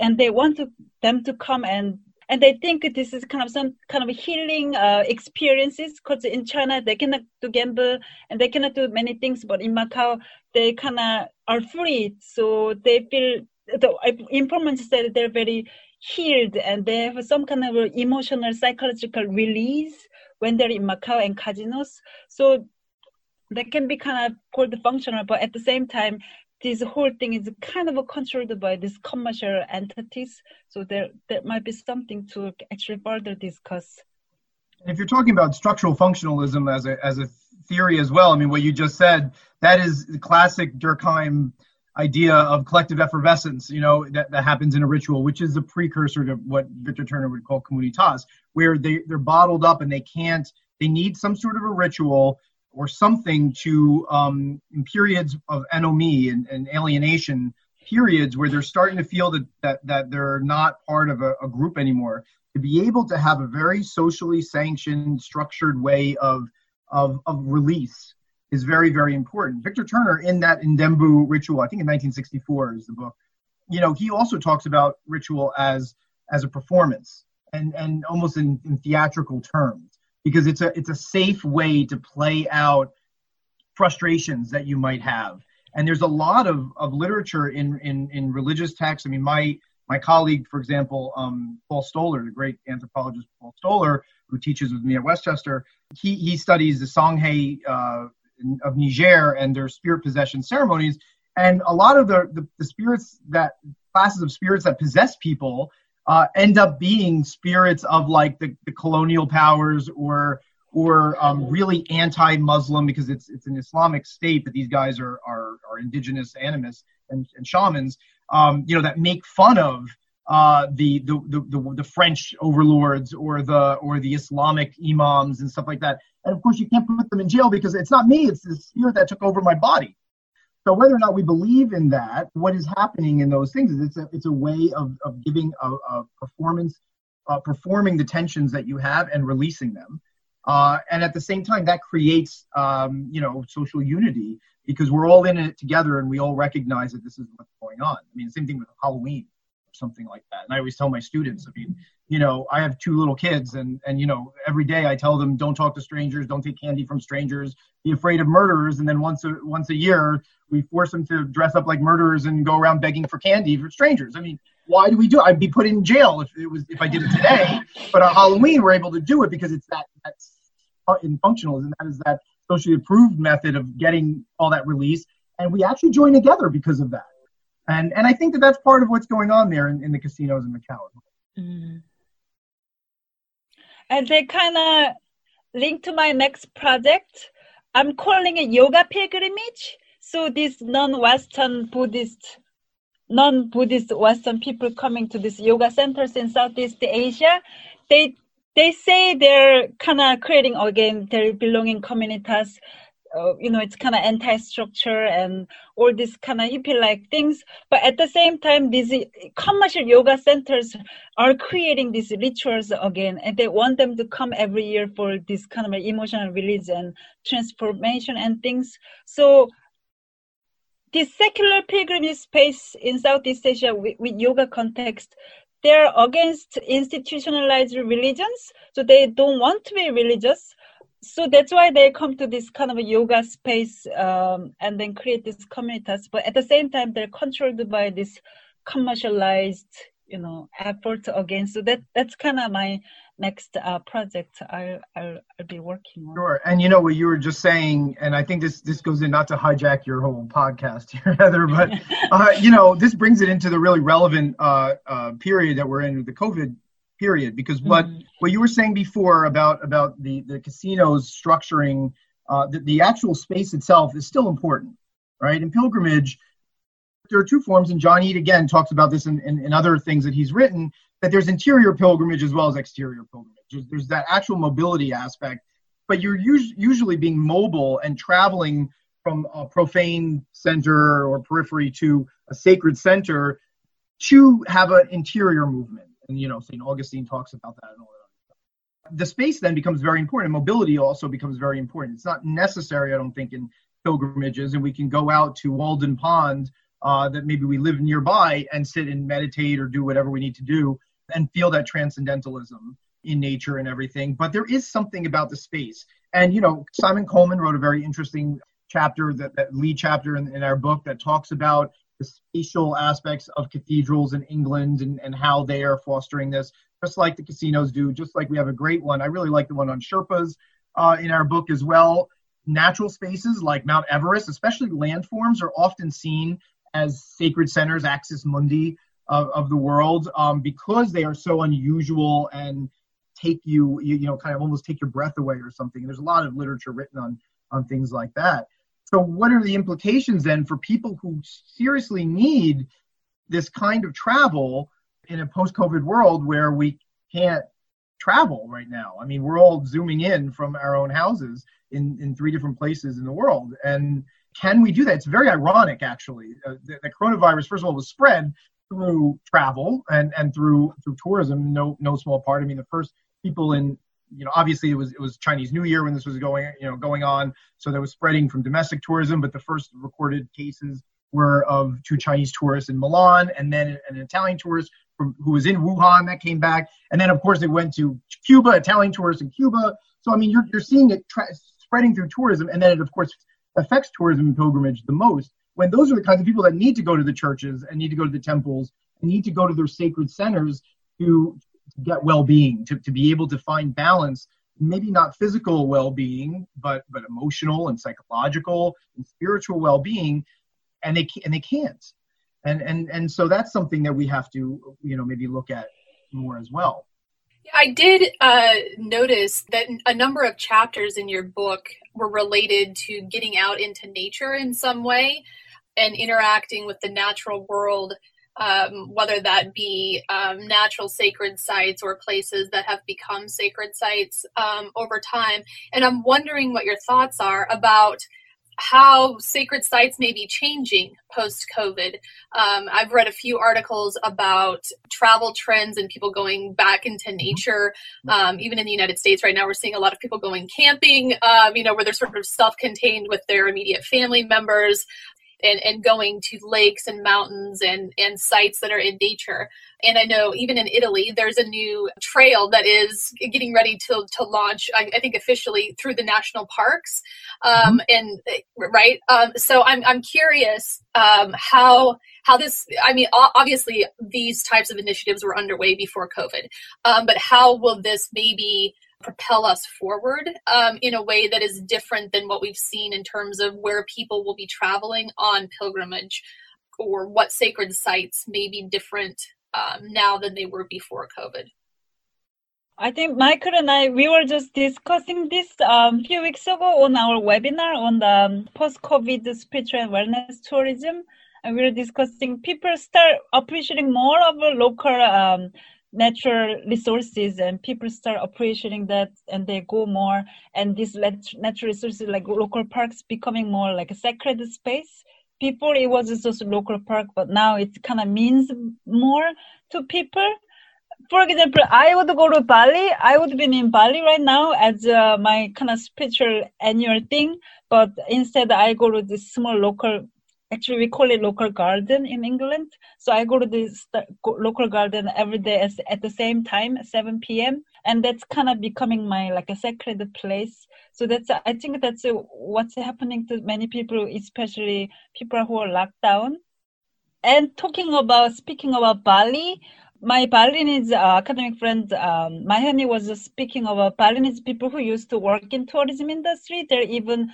And they want them to come and they think this is kind of some kind of healing experiences, because in China they cannot do gamble and they cannot do many things, but in Macau they kind of are free. So they feel, the informant said they're very healed and they have some kind of emotional, psychological release when they're in Macau and casinos. So they can be kind of called functional, but at the same time, this whole thing is kind of controlled by these commercial entities. So there might be something to actually further discuss. If you're talking about structural functionalism as a theory as well, I mean, what you just said, that is the classic Durkheim idea of collective effervescence, you know, that happens in a ritual, which is a precursor to what Victor Turner would call communitas, where they're bottled up and they need some sort of a ritual or something to, in periods of anomie and alienation, periods where they're starting to feel that they're not part of a group anymore, to be able to have a very socially sanctioned, structured way of release is very, very important. Victor Turner, in that Ndembu ritual, I think in 1964 is the book, you know, he also talks about ritual as a performance and almost in theatrical terms. Because it's a safe way to play out frustrations that you might have. And there's a lot of literature in religious texts. I mean, my colleague, for example, Paul Stoller, the great anthropologist Paul Stoller, who teaches with me at Westchester, he studies the Songhay of Niger and their spirit possession ceremonies. And a lot of the spirits classes of spirits that possess people end up being spirits of like the colonial powers or really anti-Muslim, because it's an Islamic state, but these guys are indigenous animists and shamans, you know, that make fun of the French overlords or the Islamic imams and stuff like that. And of course, you can't put them in jail because it's not me; it's the spirit that took over my body. So whether or not we believe in that, what is happening in those things is it's a way of giving a performance, performing the tensions that you have and releasing them. And at the same time, that creates, you know, social unity, because we're all in it together and we all recognize that this is what's going on. I mean, same thing with Halloween or something like that. And I always tell my students, I mean, you know, I have two little kids and you know, every day I tell them, don't talk to strangers, don't take candy from strangers, be afraid of murderers. And then once a year, we force them to dress up like murderers and go around begging for candy for strangers. I mean, why do we do it? I'd be put in jail if I did it today. But on Halloween, we're able to do it because it's that in functionalism, that is that socially approved method of getting all that release. And we actually join together because of that. And I think that's part of what's going on there in the casinos in Macau. Mm. And they kind of link to my next project. I'm calling it Yoga Pilgrimage. So these non-Buddhist Western people coming to these yoga centers in Southeast Asia, they say they're kind of creating, again, their belonging communities. You know, it's kind of anti-structure and all this kind of hippie-like things. But at the same time, these commercial yoga centers are creating these rituals again, and they want them to come every year for this kind of emotional release and transformation and things. So this secular pilgrimage space in Southeast Asia with yoga context, they're against institutionalized religions, so they don't want to be religious. So that's why they come to this kind of a yoga space and then create these communities. But at the same time, they're controlled by this commercialized, you know, effort again. So that's kind of my next project I'll be working on. Sure. And you know what you were just saying, and I think this goes in, not to hijack your whole podcast here, Heather, but, you know, this brings it into the really relevant period that we're in with the COVID period, because what you were saying before about the casinos structuring, the actual space itself is still important, right? And pilgrimage, There are two forms, and John Eade, again, talks about this in other things that he's written, that there's interior pilgrimage as well as exterior pilgrimage. There's that actual mobility aspect, but you're usually being mobile and traveling from a profane center or periphery to a sacred center to have an interior movement. And, you know, St. Augustine talks about that and all that. The space then becomes very important. Mobility also becomes very important. It's not necessary, I don't think, in pilgrimages, and we can go out to Walden Pond that maybe we live nearby and sit and meditate or do whatever we need to do and feel that transcendentalism in nature and everything. But there is something about the space. And, you know, Simon Coleman wrote a very interesting chapter, that lead chapter in our book, that talks about the spatial aspects of cathedrals in England and how they are fostering this, just like the casinos do, just like we have a great one. I really like the one on Sherpas in our book as well. Natural spaces like Mount Everest, especially landforms, are often seen as sacred centers, axis mundi of the world, because they are so unusual and take you know, kind of almost take your breath away or something. There's a lot of literature written on things like that. So what are the implications then for people who seriously need this kind of travel in a post-COVID world where we can't travel right now? I mean, we're all zooming in from our own houses in three different places in the world. And can we do that? It's very ironic, actually. The coronavirus, first of all, was spread through travel and through tourism, no small part. I mean, the first people in, you know, obviously it was Chinese New Year when this was going on. So there was spreading from domestic tourism, but the first recorded cases were of two Chinese tourists in Milan, and then an Italian tourist who was in Wuhan that came back. And then, of course, they went to Cuba, Italian tourists in Cuba. So, I mean, you're seeing it spreading through tourism. And then it, of course, affects tourism and pilgrimage the most, when those are the kinds of people that need to go to the churches and need to go to the temples and need to go to their sacred centers to get well-being, to be able to find balance, maybe not physical well-being, but emotional and psychological and spiritual well-being, and they can't. And so that's something that we have to, you know, maybe look at more as well. I did notice that a number of chapters in your book were related to getting out into nature in some way and interacting with the natural world, whether that be natural sacred sites or places that have become sacred sites over time. And I'm wondering what your thoughts are about how sacred sites may be changing post-COVID. I've read a few articles about travel trends and people going back into nature. Even in the United States right now, we're seeing a lot of people going camping, you know, where they're sort of self-contained with their immediate family members and going to lakes and mountains and sites that are in nature. And I know even in Italy, there's a new trail that is getting ready to launch, I think officially through the national parks. So I'm curious how this, I mean, obviously these types of initiatives were underway before COVID, but how will this maybe propel us forward in a way that is different than what we've seen in terms of where people will be traveling on pilgrimage, or what sacred sites may be different now than they were before COVID? I think Michael and I, we were just discussing this a few weeks ago on our webinar on the post-COVID spiritual and wellness tourism. And we were discussing people start appreciating more of a local natural resources, and people start appreciating that, and they go more, and these natural resources like local parks becoming more like a sacred space. Before it was just a local park, but now it kind of means more to people. For example, I would go to Bali. I would be in Bali right now as my kind of spiritual annual thing, but instead I go to this small local, actually, we call it local garden in England. So I go to this local garden every day at the same time, 7 p.m. And that's kind of becoming my like a sacred place. So that's, I think that's what's happening to many people, especially people who are locked down. And speaking about Bali, my Balinese academic friend, Mahani, was speaking about Balinese people who used to work in tourism industry. They're even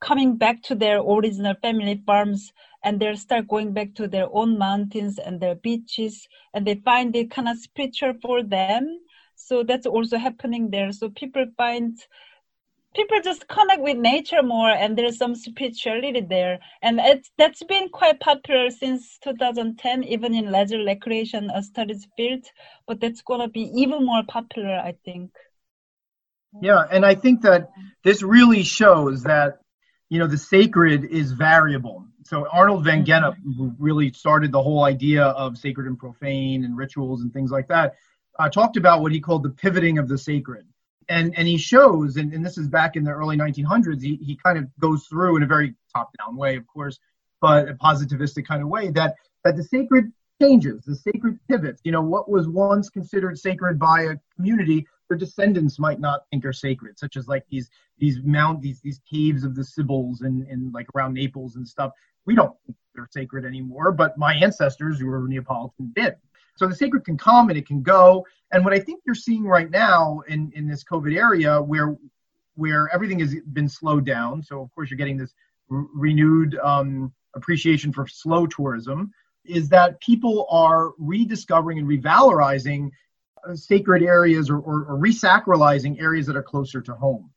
coming back to their original family farms, and they'll start going back to their own mountains and their beaches, and they find it kind of spiritual for them. So that's also happening there. So people find people just connect with nature more, and there's some spirituality there. And that's been quite popular since 2010, even in leisure recreation studies field, but that's going to be even more popular, I think. Yeah, and I think that this really shows that, you know, the sacred is variable. So Arnold van Gennep, who really started the whole idea of sacred and profane and rituals and things like that, talked about what he called the pivoting of the sacred. And he shows, and this is back in the early 1900s, he kind of goes through in a very top-down way, of course, but a positivistic kind of way, that the sacred changes, the sacred pivots. You know, what was once considered sacred by a community, their descendants might not think are sacred, such as like these caves of the Sibyls and like around Naples and stuff. We don't think they're sacred anymore, but my ancestors who were Neapolitan did. So the sacred can come and it can go. And what I think you're seeing right now in this COVID area where everything has been slowed down. So of course you're getting this renewed appreciation for slow tourism, is that people are rediscovering and revalorizing sacred areas or resacralizing areas that are closer to home,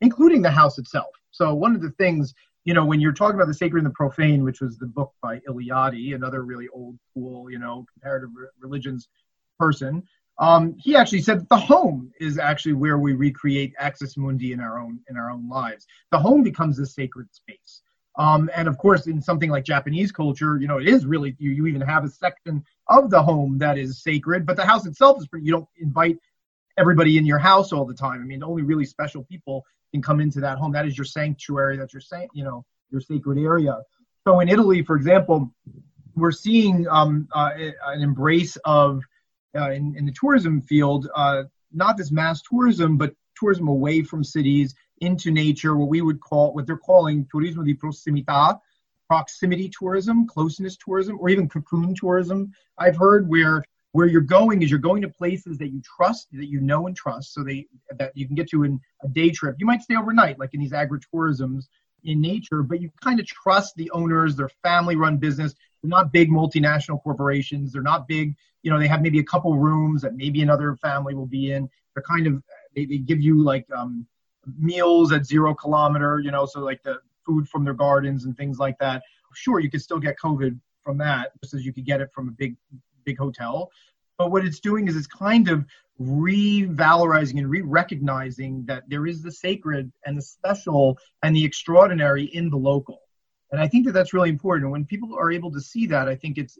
including the house itself. So one of the things, you know, when you're talking about the sacred and the profane, which was the book by Iliadi, another really old school, you know, comparative religions person, he actually said that the home is actually where we recreate Axis Mundi in our own lives. The home becomes the sacred space. And of course, in something like Japanese culture, you know, it is really, you even have a section of the home that is sacred, but the house itself is, you don't invite everybody in your house all the time. I mean, only really special people can come into that home. That is your sanctuary. That's your sacred area. So in Italy, for example, we're seeing an embrace of, in the tourism field, not this mass tourism, but tourism away from cities, into nature, what they're calling turismo di prossimità, proximity tourism, closeness tourism, or even cocoon tourism. I've heard where you're going to places that you trust, that you know and trust, that you can get to in a day trip. You might stay overnight, like in these agritourisms in nature, but you kind of trust the owners, their family-run business. They're not big multinational corporations. They're not big, you know, they have maybe a couple rooms that maybe another family will be in. They're kind of, they give you like, meals at 0 kilometer, you know, so like the food from their gardens and things like that. Sure, you could still get COVID from that, just as you could get it from a big hotel. But what it's doing is it's kind of revalorizing and re-recognizing that there is the sacred and the special and the extraordinary in the local. And I think that that's really important. And when people are able to see that, I think it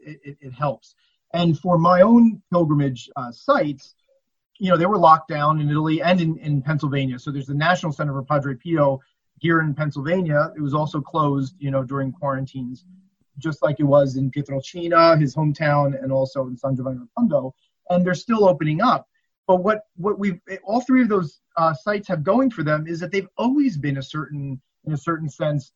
helps. And for my own pilgrimage sites, you know, they were locked down in Italy and in Pennsylvania. So there's the National Center for Padre Pio here in Pennsylvania. It was also closed, you know, during quarantines, just like it was in Pietrocina, his hometown, and also in San Giovanni Rotondo. And they're still opening up. But what all three of those sites have going for them is that they've always been in a certain sense,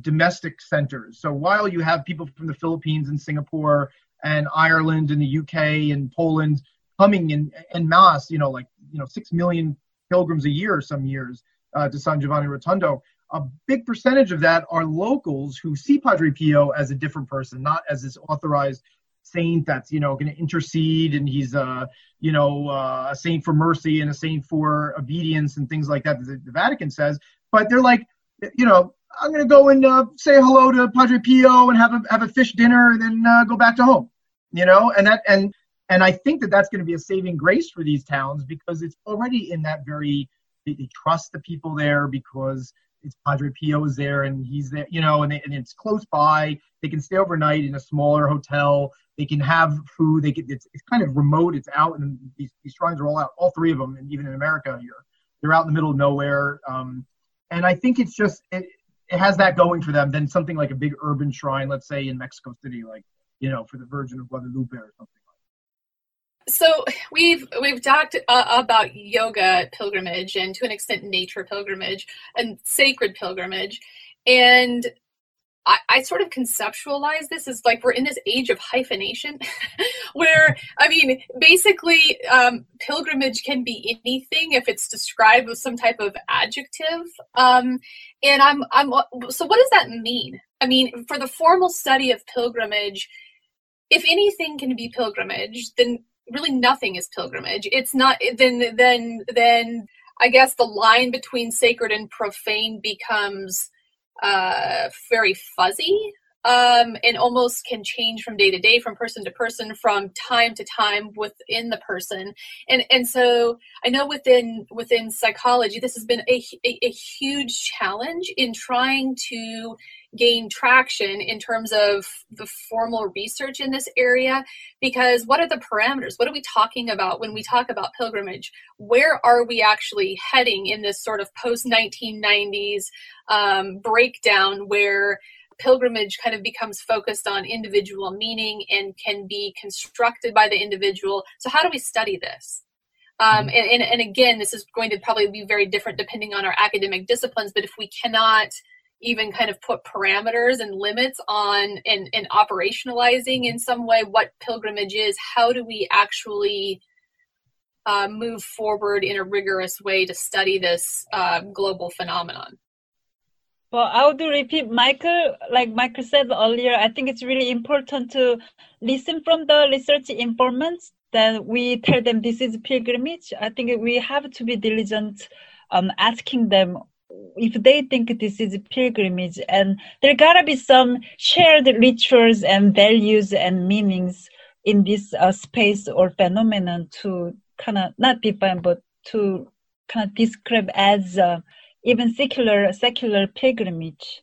domestic centers. So while you have people from the Philippines and Singapore and Ireland and the UK and Poland coming in mass, you know, like, you know, 6 million pilgrims a year some years to San Giovanni Rotondo, a big percentage of that are locals who see Padre Pio as a different person, not as this authorized saint that's, you know, going to intercede, and he's a saint for mercy and a saint for obedience and things like that the Vatican says. But they're like, you know, I'm going to go and say hello to Padre Pio and have a fish dinner and then go back to home, you know, And I think that that's going to be a saving grace for these towns, because it's already in that very, they trust the people there because it's Padre Pio is there and he's there, you know, and it's close by. They can stay overnight in a smaller hotel. They can have food. It's kind of remote. It's out, and these shrines are all out, all three of them, and even in America here, they're out in the middle of nowhere. And I think it's just, it has that going for them than something like a big urban shrine, let's say in Mexico City, like, you know, for the Virgin of Guadalupe or something. So we've talked about yoga pilgrimage and, to an extent, nature pilgrimage and sacred pilgrimage. And I sort of conceptualize this as like we're in this age of hyphenation where, I mean, basically pilgrimage can be anything if it's described with some type of adjective. And so what does that mean? I mean, for the formal study of pilgrimage, if anything can be pilgrimage, then really nothing is pilgrimage. It's not, then I guess the line between sacred and profane becomes very fuzzy, and almost can change from day to day, from person to person, from time to time within the person. And so I know within psychology, this has been a huge challenge in trying to gain traction in terms of the formal research in this area, because what are the parameters? What are we talking about when we talk about pilgrimage? Where are we actually heading in this sort of post-1990s breakdown where pilgrimage kind of becomes focused on individual meaning and can be constructed by the individual? So how do we study this? And again, this is going to probably be very different depending on our academic disciplines, but if we cannot even kind of put parameters and limits on and operationalizing in some way what pilgrimage is, how do we actually move forward in a rigorous way to study this global phenomenon? Well, I would repeat Michael, like Michael said earlier, I think it's really important to listen from the research informants, then we tell them this is pilgrimage. I think we have to be diligent asking them if they think this is a pilgrimage, and there gotta be some shared rituals and values and meanings in this space or phenomenon to kind of not define, but to kind of describe as even secular pilgrimage.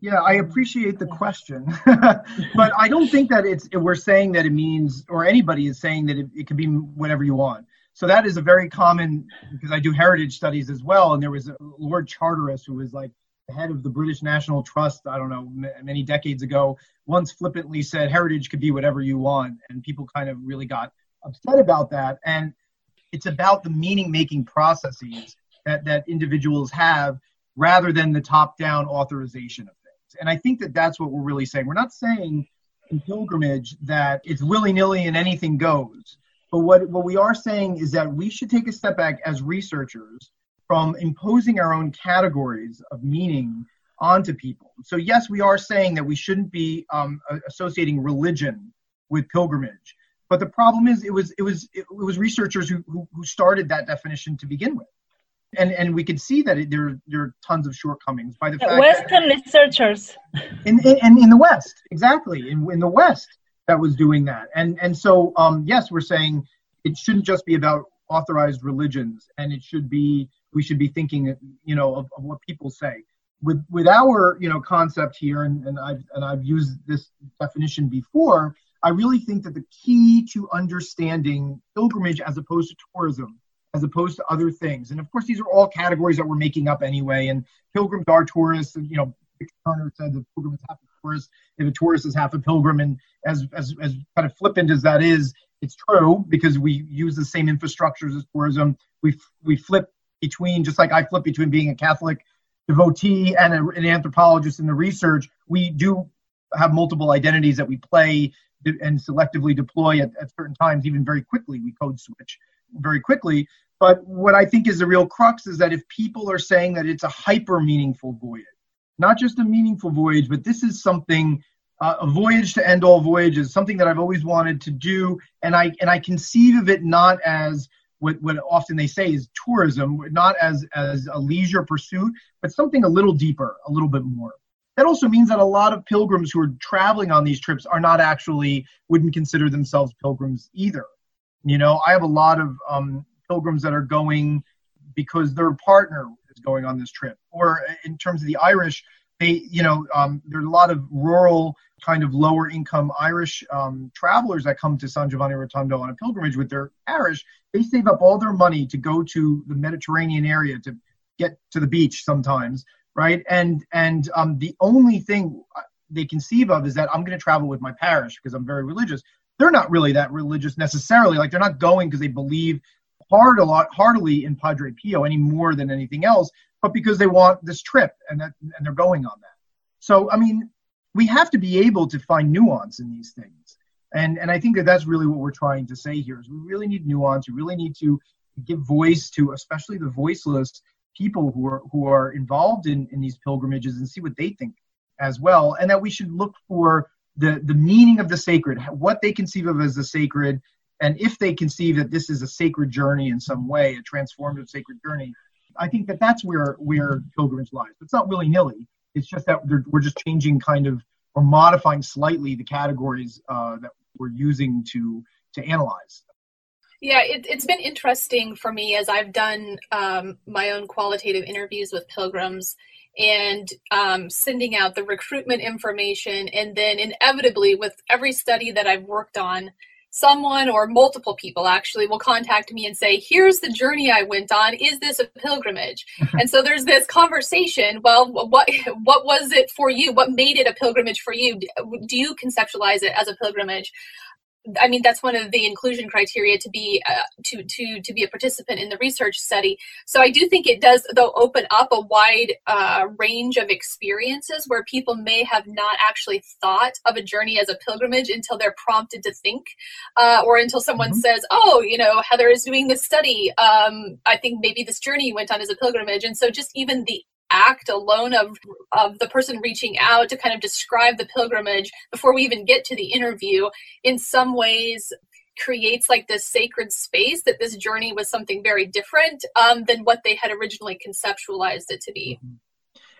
Yeah, I appreciate the question, but I don't think that we're saying that it means, or anybody is saying that it could be whatever you want. So that is a very common, because I do heritage studies as well, and there was Lord Charteris, who was like the head of the British National Trust, I don't know, many decades ago, once flippantly said heritage could be whatever you want, and people kind of really got upset about that. And it's about the meaning-making processes that individuals have rather than the top-down authorization of things. And I think that that's what we're really saying. We're not saying in pilgrimage that it's willy-nilly and anything goes. But what we are saying is that we should take a step back as researchers from imposing our own categories of meaning onto people. So yes, we are saying that we shouldn't be associating religion with pilgrimage. But the problem is it was researchers who started that definition to begin with. And we can see that there are tons of shortcomings by the fact Western that researchers. In the West, exactly. In the West. That was doing that. And so, yes, we're saying it shouldn't just be about authorized religions, and it should be, we should be thinking, you know, of what people say. With our, you know, concept here, and I've used this definition before, I really think that the key to understanding pilgrimage as opposed to tourism, as opposed to other things, and of course, these are all categories that we're making up anyway, and pilgrims are tourists, and, you know, Victor Turner said the pilgrims have to if a tourist is half a pilgrim, and as kind of flippant as that is, it's true because we use the same infrastructures as tourism. We flip between, just like I flip between being a Catholic devotee and an anthropologist in the research. We do have multiple identities that we play and selectively deploy at certain times, even very quickly. We code switch very quickly. But what I think is the real crux is that if people are saying that it's a hyper meaningful voyage, not just a meaningful voyage, but this is something, a voyage to end all voyages, something that I've always wanted to do. And I conceive of it not as what often they say is tourism, not as a leisure pursuit, but something a little deeper, a little bit more. That also means that a lot of pilgrims who are traveling on these trips are not actually, wouldn't consider themselves pilgrims either. You know, I have a lot of pilgrims that are going because their partner going on this trip, or in terms of the Irish, they, you know, there are a lot of rural kind of lower income Irish travelers that come to San Giovanni Rotondo on a pilgrimage with their parish. They save up all their money to go to the Mediterranean area to get to the beach sometimes, right? And the only thing they conceive of is that I'm going to travel with my parish because I'm very religious. They're not really that religious necessarily. Like, they're not going because they believe heartily in Padre Pio any more than anything else, but because they want this trip and they're going on that. So, I mean, we have to be able to find nuance in these things. And I think that that's really what we're trying to say here is we really need nuance. We really need to give voice to especially the voiceless people who are involved in these pilgrimages and see what they think as well. And that we should look for the meaning of the sacred, what they conceive of as the sacred. And if they conceive that this is a sacred journey in some way, a transformative sacred journey, I think that that's where pilgrimage lies. It's not willy-nilly. It's just that we're just changing kind of, or modifying slightly the categories that we're using to analyze. Yeah, it's been interesting for me as I've done my own qualitative interviews with pilgrims and sending out the recruitment information. And then inevitably with every study that I've worked on, someone or multiple people actually will contact me and say, here's the journey I went on. Is this a pilgrimage? And so there's this conversation. Well, what was it for you? What made it a pilgrimage for you? Do you conceptualize it as a pilgrimage? I mean, that's one of the inclusion criteria to be to be a participant in the research study. So I do think it does, though, open up a wide range of experiences where people may have not actually thought of a journey as a pilgrimage until they're prompted to think, or until someone says, "Oh, you know, Heather is doing this study. I think maybe this journey you went on is a pilgrimage." And so just even the act alone of the person reaching out to kind of describe the pilgrimage before we even get to the interview in some ways creates like this sacred space that this journey was something very different than what they had originally conceptualized it to be.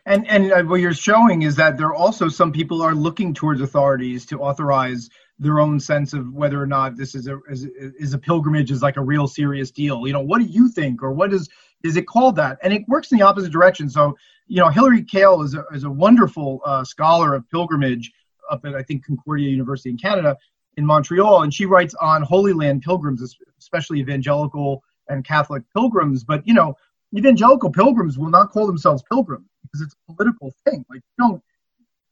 And what you're showing is that there are also some people are looking towards authorities to authorize their own sense of whether or not this is a pilgrimage is like a real serious deal. You know, what do you think, or what is it called that? And it works in the opposite direction. So, you know, Hilary Kale is a wonderful scholar of pilgrimage up at, I think, Concordia University in Canada, in Montreal. And she writes on Holy Land pilgrims, especially evangelical and Catholic pilgrims. But, you know, evangelical pilgrims will not call themselves pilgrims because it's a political thing. Like, don't.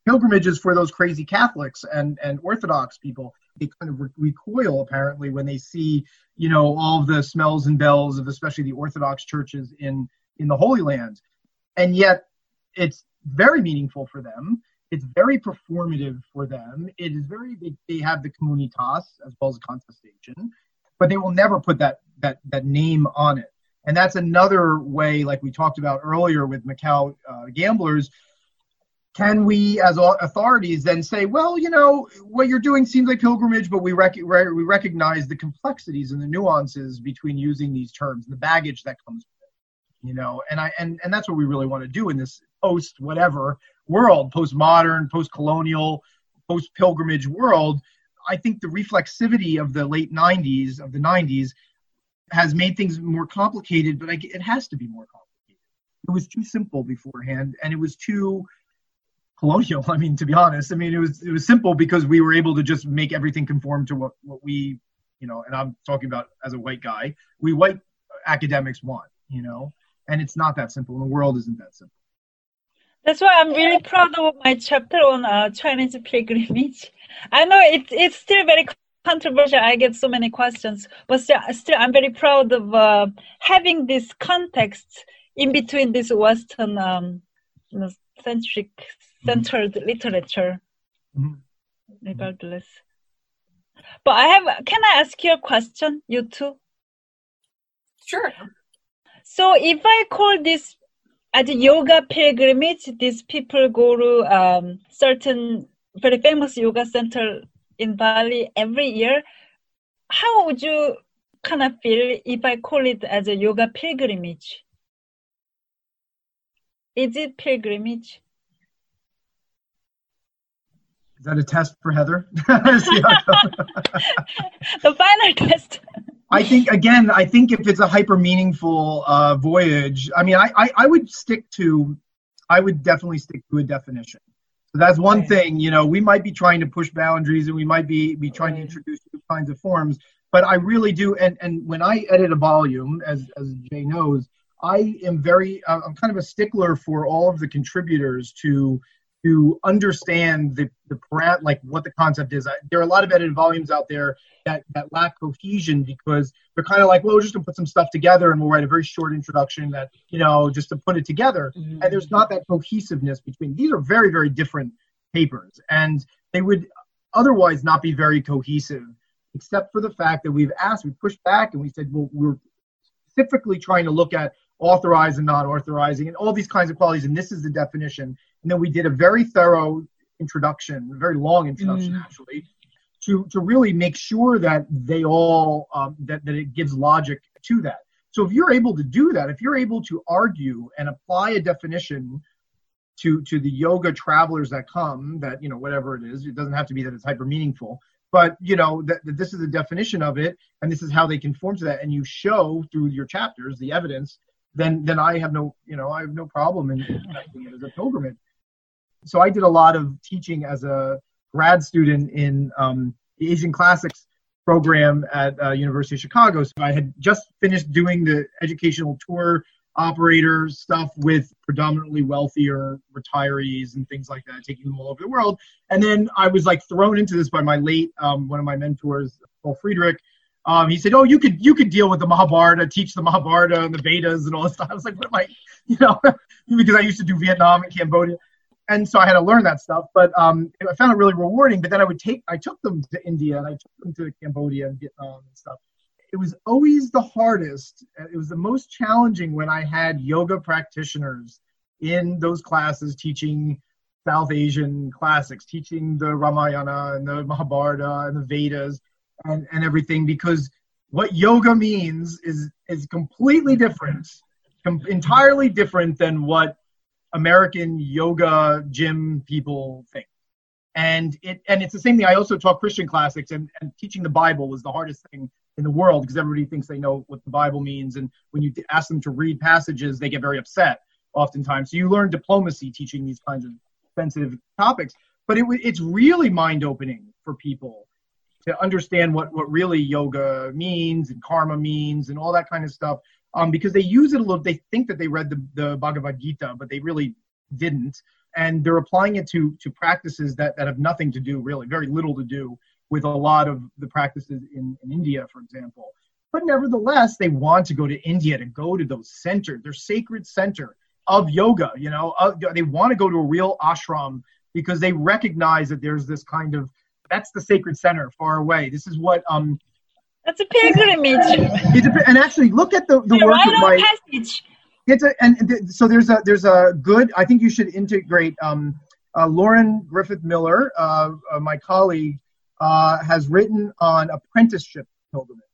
Pilgrimages for those crazy Catholics and Orthodox people, they kind of recoil apparently when they see, you know, all of the smells and bells of especially the Orthodox churches in the Holy Land. And yet it's very meaningful for them. It's very performative for them. It is very, they have the communitas as well as the contestation, but they will never put that name on it. And that's another way, like we talked about earlier with Macau gamblers. Can we, as authorities, then say, well, you know, what you're doing seems like pilgrimage, but we recognize the complexities and the nuances between using these terms, the baggage that comes with it, you know? And that's what we really want to do in this post-whatever world, post-modern, post-colonial, post-pilgrimage world. I think the reflexivity of the late 90s, of the 90s, has made things more complicated, but it has to be more complicated. It was too simple beforehand, and it was too... colonial. I mean, to be honest, I mean, it was simple because we were able to just make everything conform to what we, you know, and I'm talking about as a white guy, we white academics want, you know, and it's not that simple. The world isn't that simple. That's why I'm really proud of my chapter on Chinese pilgrimage. I know it's still very controversial. I get so many questions, but still I'm very proud of having this context in between this Western centric centered literature, regardless. But can I ask you a question, you two? Sure. So if I call this as a yoga pilgrimage, these people go to certain very famous yoga center in Bali every year. How would you kind of feel if I call it as a yoga pilgrimage? Is it pilgrimage? Is that a test for Heather? The final test. I think if it's a hyper meaningful voyage, I mean, I would definitely stick to a definition. So that's one thing, you know, we might be trying to push boundaries and we might be trying to introduce new kinds of forms, but I really do. And when I edit a volume, as Jay knows, I am I'm kind of a stickler for all of the contributors to understand the what the concept is. There are a lot of edited volumes out there that lack cohesion because they're kind of like, well, we're just gonna put some stuff together and we'll write a very short introduction that, you know, just to put it together. Mm-hmm. And there's not that cohesiveness between, these are very, very different papers and they would otherwise not be very cohesive, except for the fact that we pushed back and we said, well, we're specifically trying to look at authorized and not authorizing and all these kinds of qualities. And this is the definition. And then we did a very thorough introduction, a very long introduction, actually, to really make sure that they all, that it gives logic to that. So if you're able to do that, if you're able to argue and apply a definition to the yoga travelers that come, that, you know, whatever it is, it doesn't have to be that it's hyper meaningful, but, you know, that this is a definition of it, and this is how they conform to that, and you show through your chapters the evidence, then I have no problem in accepting it as a pilgrimage. So I did a lot of teaching as a grad student in the Asian Classics program at University of Chicago. So I had just finished doing the educational tour operator stuff with predominantly wealthier retirees and things like that, taking them all over the world. And then I was like thrown into this by my late, one of my mentors, Paul Friedrich. He said, "Oh, you could deal with the Mahabharata, teach the Mahabharata and the Vedas and all this stuff." I was like, "What am I?" You know, because I used to do Vietnam and Cambodia. And so I had to learn that stuff, but I found it really rewarding. But then I took them to India, and I took them to Cambodia and Vietnam and stuff. It was always the hardest. It was the most challenging when I had yoga practitioners in those classes teaching South Asian classics, teaching the Ramayana and the Mahabharata and the Vedas and everything, because what yoga means is completely different, entirely different than what American yoga gym people think. And it's the same thing. I also taught Christian classics, and teaching the Bible was the hardest thing in the world, because everybody thinks they know what the Bible means. And when you ask them to read passages, they get very upset oftentimes. So you learn diplomacy teaching these kinds of sensitive topics. But it's really mind-opening for people to understand what really yoga means and karma means and all that kind of stuff. Because they use it a little, they think that they read the Bhagavad Gita, but they really didn't. And they're applying it to practices that have nothing to do, really, very little to do with a lot of the practices in India, for example. But nevertheless, they want to go to India, to go to those centers, their sacred center of yoga, you know. They want to go to a real ashram because they recognize that there's this kind of, that's the sacred center far away. This is what... That's a pilgrimage. And actually, look at the work of my passage. So there's a good. I think you should integrate. Lauren Griffith Miller, my colleague, has written on apprenticeship pilgrimage,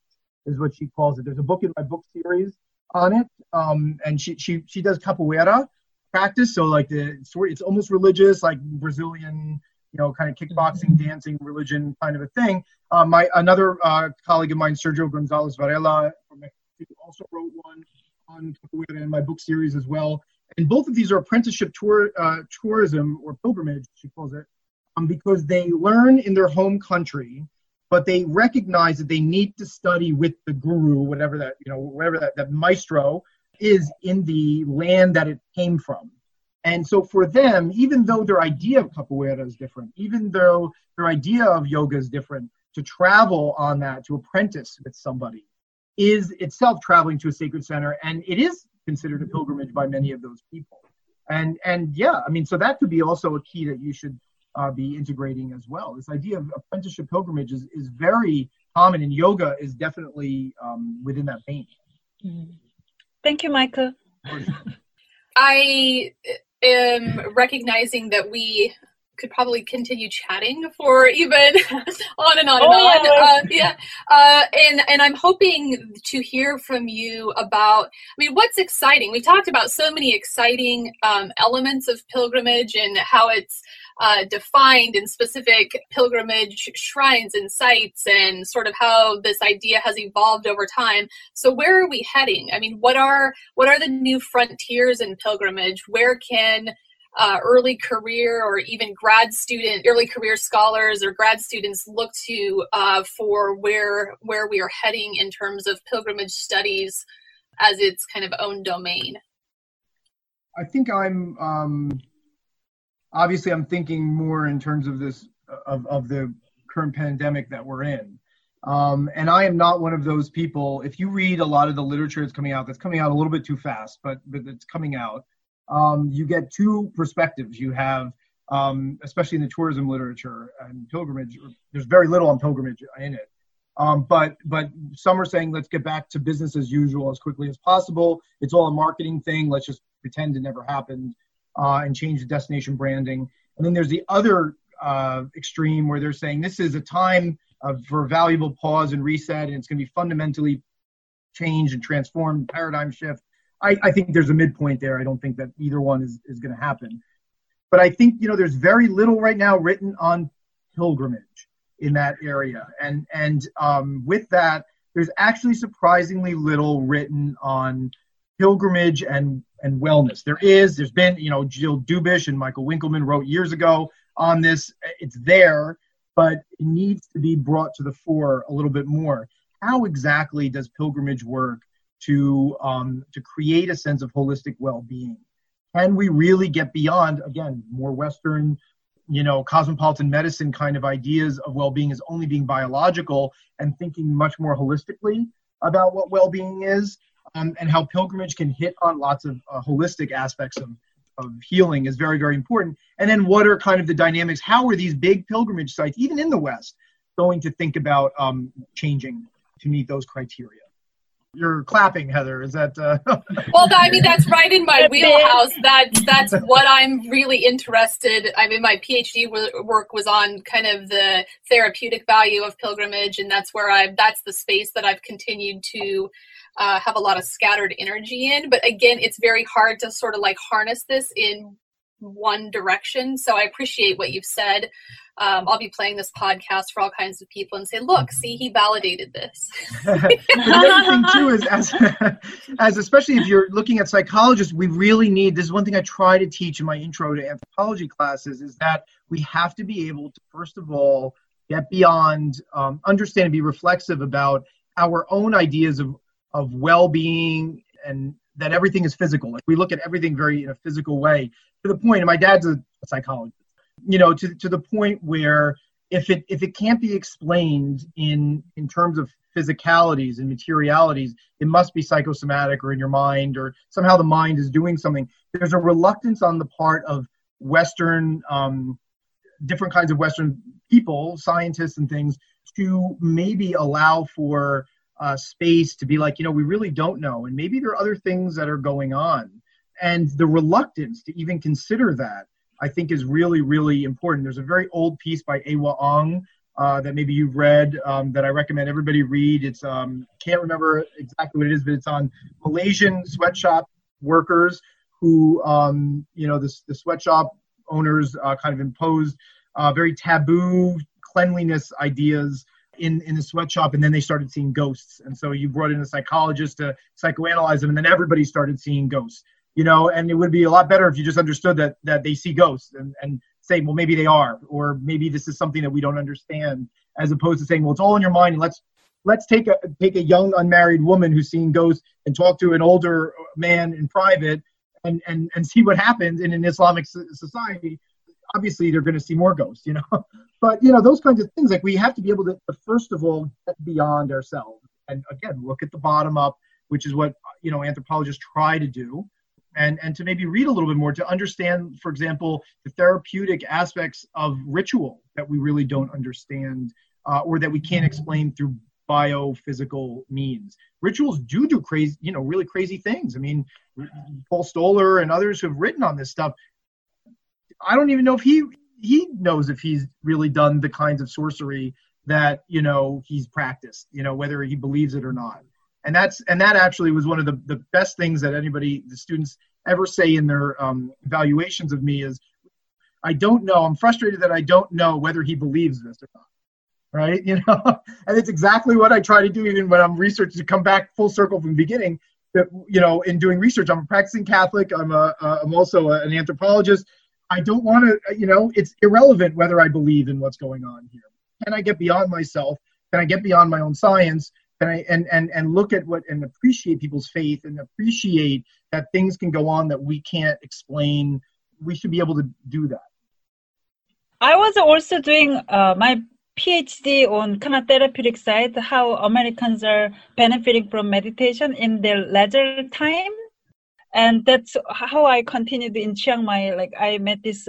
is what she calls it. There's a book in my book series on it, and she does capoeira practice. So like it's almost religious, like Brazilian, you know, kind of kickboxing, dancing, religion kind of a thing. Another colleague of mine, Sergio Gonzalez Varela, from Mexico, also wrote one on capoeira in my book series as well. And both of these are apprenticeship tourism or pilgrimage, she calls it, because they learn in their home country, but they recognize that they need to study with the guru, whatever that maestro is in the land that it came from. And so for them, even though their idea of capoeira is different, even though their idea of yoga is different, to travel on that, to apprentice with somebody, is itself traveling to a sacred center. And it is considered a pilgrimage by many of those people. And yeah, I mean, so that could be also a key that you should be integrating as well. This idea of apprenticeship pilgrimage is very common, and yoga is definitely within that vein. Thank you, Michael. I am recognizing that we could probably continue chatting for even on and on. And I'm hoping to hear from you about, I mean, what's exciting? We talked about so many exciting elements of pilgrimage and how it's defined in specific pilgrimage shrines and sites, and sort of how this idea has evolved over time. So where are we heading? I mean, what are the new frontiers in pilgrimage? Where can early career or even early career scholars or grad students look to for where we are heading in terms of pilgrimage studies as its kind of own domain? I think I'm... Obviously, I'm thinking more in terms of this, of the current pandemic that we're in. And I am not one of those people, if you read a lot of the literature that's coming out a little bit too fast, but it's coming out, you get two perspectives. You have, especially in the tourism literature and pilgrimage, there's very little on pilgrimage in it. But some are saying, let's get back to business as usual as quickly as possible. It's all a marketing thing. Let's just pretend it never happened. And change the destination branding. And then there's the other extreme where they're saying this is a time for valuable pause and reset, and it's going to be fundamentally changed and transformed, paradigm shift. I think there's a midpoint there. I don't think that either one is going to happen. But I think, you know, there's very little right now written on pilgrimage in that area. And with that, there's actually surprisingly little written on pilgrimage and wellness. There's been, you know, Jill Dubish and Michael Winkelmann wrote years ago on this. It's there, but it needs to be brought to the fore a little bit more. How exactly does pilgrimage work to create a sense of holistic well-being? Can we really get beyond, again, more Western, you know, cosmopolitan medicine kind of ideas of well-being as only being biological, and thinking much more holistically about what well-being is, and how pilgrimage can hit on lots of holistic aspects of healing is very, very important. And then what are kind of the dynamics? How are these big pilgrimage sites, even in the West, going to think about changing to meet those criteria? You're clapping, Heather. Is that? Well, I mean, that's right in my wheelhouse. That's what I'm really interested. I mean, my PhD work was on kind of the therapeutic value of pilgrimage, and that's where that's the space that I've continued to have a lot of scattered energy in. But again, it's very hard to sort of like harness this in one direction. So I appreciate what you've said. I'll be playing this podcast for all kinds of people and say, look, see, he validated this. The other thing too is as especially if you're looking at psychologists, we really need, this is one thing I try to teach in my intro to anthropology classes, is that we have to be able to, first of all, get beyond, understand and be reflexive about our own ideas of well-being, and that everything is physical. Like, we look at everything very in a physical way, to the point, and my dad's a psychologist, you know, to the point where if it can't be explained in terms of physicalities and materialities, it must be psychosomatic or in your mind, or somehow the mind is doing something. There's a reluctance on the part of Western, different kinds of Western people, scientists and things, to maybe allow for space to be like, you know, we really don't know. And maybe there are other things that are going on. And the reluctance to even consider that, I think, is really, really important. There's a very old piece by Ewa Ong that maybe you've read, that I recommend everybody read. It's can't remember exactly what it is, but it's on Malaysian sweatshop workers who, you know, the sweatshop owners kind of imposed very taboo cleanliness ideas in the sweatshop, and then they started seeing ghosts. And so you brought in a psychologist to psychoanalyze them, and then everybody started seeing ghosts. You know, and it would be a lot better if you just understood that they see ghosts and say, well, maybe they are, or maybe this is something that we don't understand, as opposed to saying, well, it's all in your mind. And let's take a young unmarried woman who's seeing ghosts and talk to an older man in private and see what happens in an Islamic society. Obviously, they're going to see more ghosts, you know. But, you know, those kinds of things, like, we have to be able to, first of all, get beyond ourselves. And again, look at the bottom up, which is what, you know, anthropologists try to do. And to maybe read a little bit more, to understand, for example, the therapeutic aspects of ritual that we really don't understand, or that we can't explain through biophysical means. Rituals do crazy, you know, really crazy things. I mean, Paul Stoller and others who have written on this stuff, I don't even know if he knows if he's really done the kinds of sorcery that, you know, he's practiced, you know, whether he believes it or not. And that actually was one of the best things that the students ever say in their evaluations of me is, I don't know, I'm frustrated that I don't know whether he believes this or not, right? You know, and it's exactly what I try to do even when I'm researching, to come back full circle from the beginning, that, you know, in doing research, I'm a practicing Catholic, I'm also an anthropologist. I don't want to, you know, it's irrelevant whether I believe in what's going on here. Can I get beyond myself? Can I get beyond my own science? And look at what, and appreciate people's faith, and appreciate that things can go on that we can't explain. We should be able to do that. I was also doing my PhD on kind of therapeutic side, how Americans are benefiting from meditation in their leisure time. And that's how I continued in Chiang Mai. Like, I met this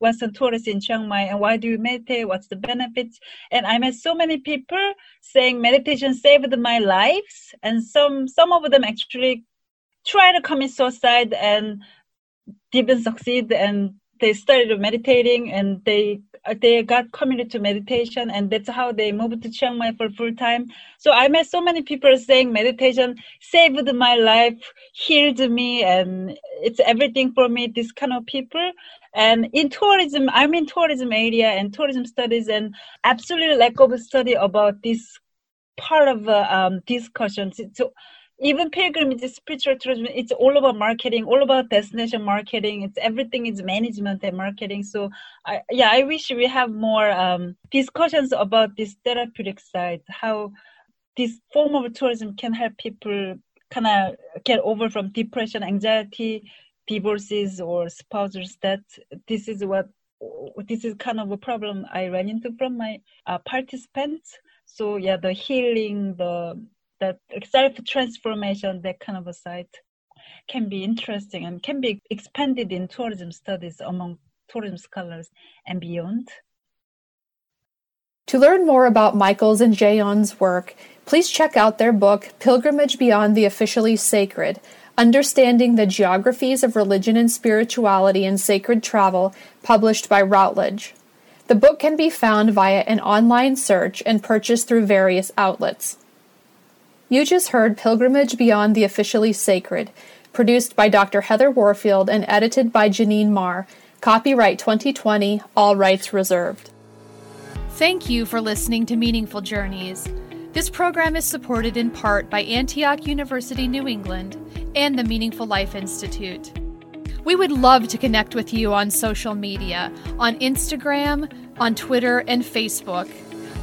Western tourist in Chiang Mai, and why do you meditate? What's the benefits? And I met so many people saying meditation saved my lives. And some of them actually try to commit suicide and didn't succeed and they started meditating, and they got committed to meditation, and that's how they moved to Chiang Mai for full time. So I met so many people saying meditation saved my life, healed me, and it's everything for me, this kind of people. And in tourism, I'm in tourism area and tourism studies, and absolutely lack of study about this part of discussions. So even pilgrimage, spiritual tourism, it's all about marketing, all about destination marketing. It's everything is management and marketing. So I wish we have more discussions about this therapeutic side, how this form of tourism can help people kind of get over from depression, anxiety, divorces, or spouses. That this is kind of a problem I ran into from my participants. So yeah, the healing, that self-transformation, that kind of a site can be interesting and can be expanded in tourism studies among tourism scholars and beyond. To learn more about Michael's and Jae-Yeon's work, please check out their book, Pilgrimage Beyond the Officially Sacred, Understanding the Geographies of Religion and Spirituality in Sacred Travel, published by Routledge. The book can be found via an online search and purchased through various outlets. You just heard Pilgrimage Beyond the Officially Sacred, produced by Dr. Heather Warfield and edited by Janine Marr. Copyright 2020, all rights reserved. Thank you for listening to Meaningful Journeys. This program is supported in part by Antioch University, New England, and the Meaningful Life Institute. We would love to connect with you on social media, on Instagram, on Twitter, and Facebook,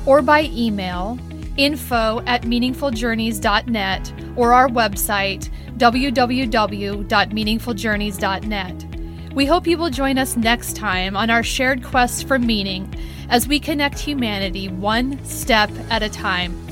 or by email, info@meaningfuljourneys.net, or our website, www.meaningfuljourneys.net. We hope you will join us next time on our shared quest for meaning as we connect humanity one step at a time.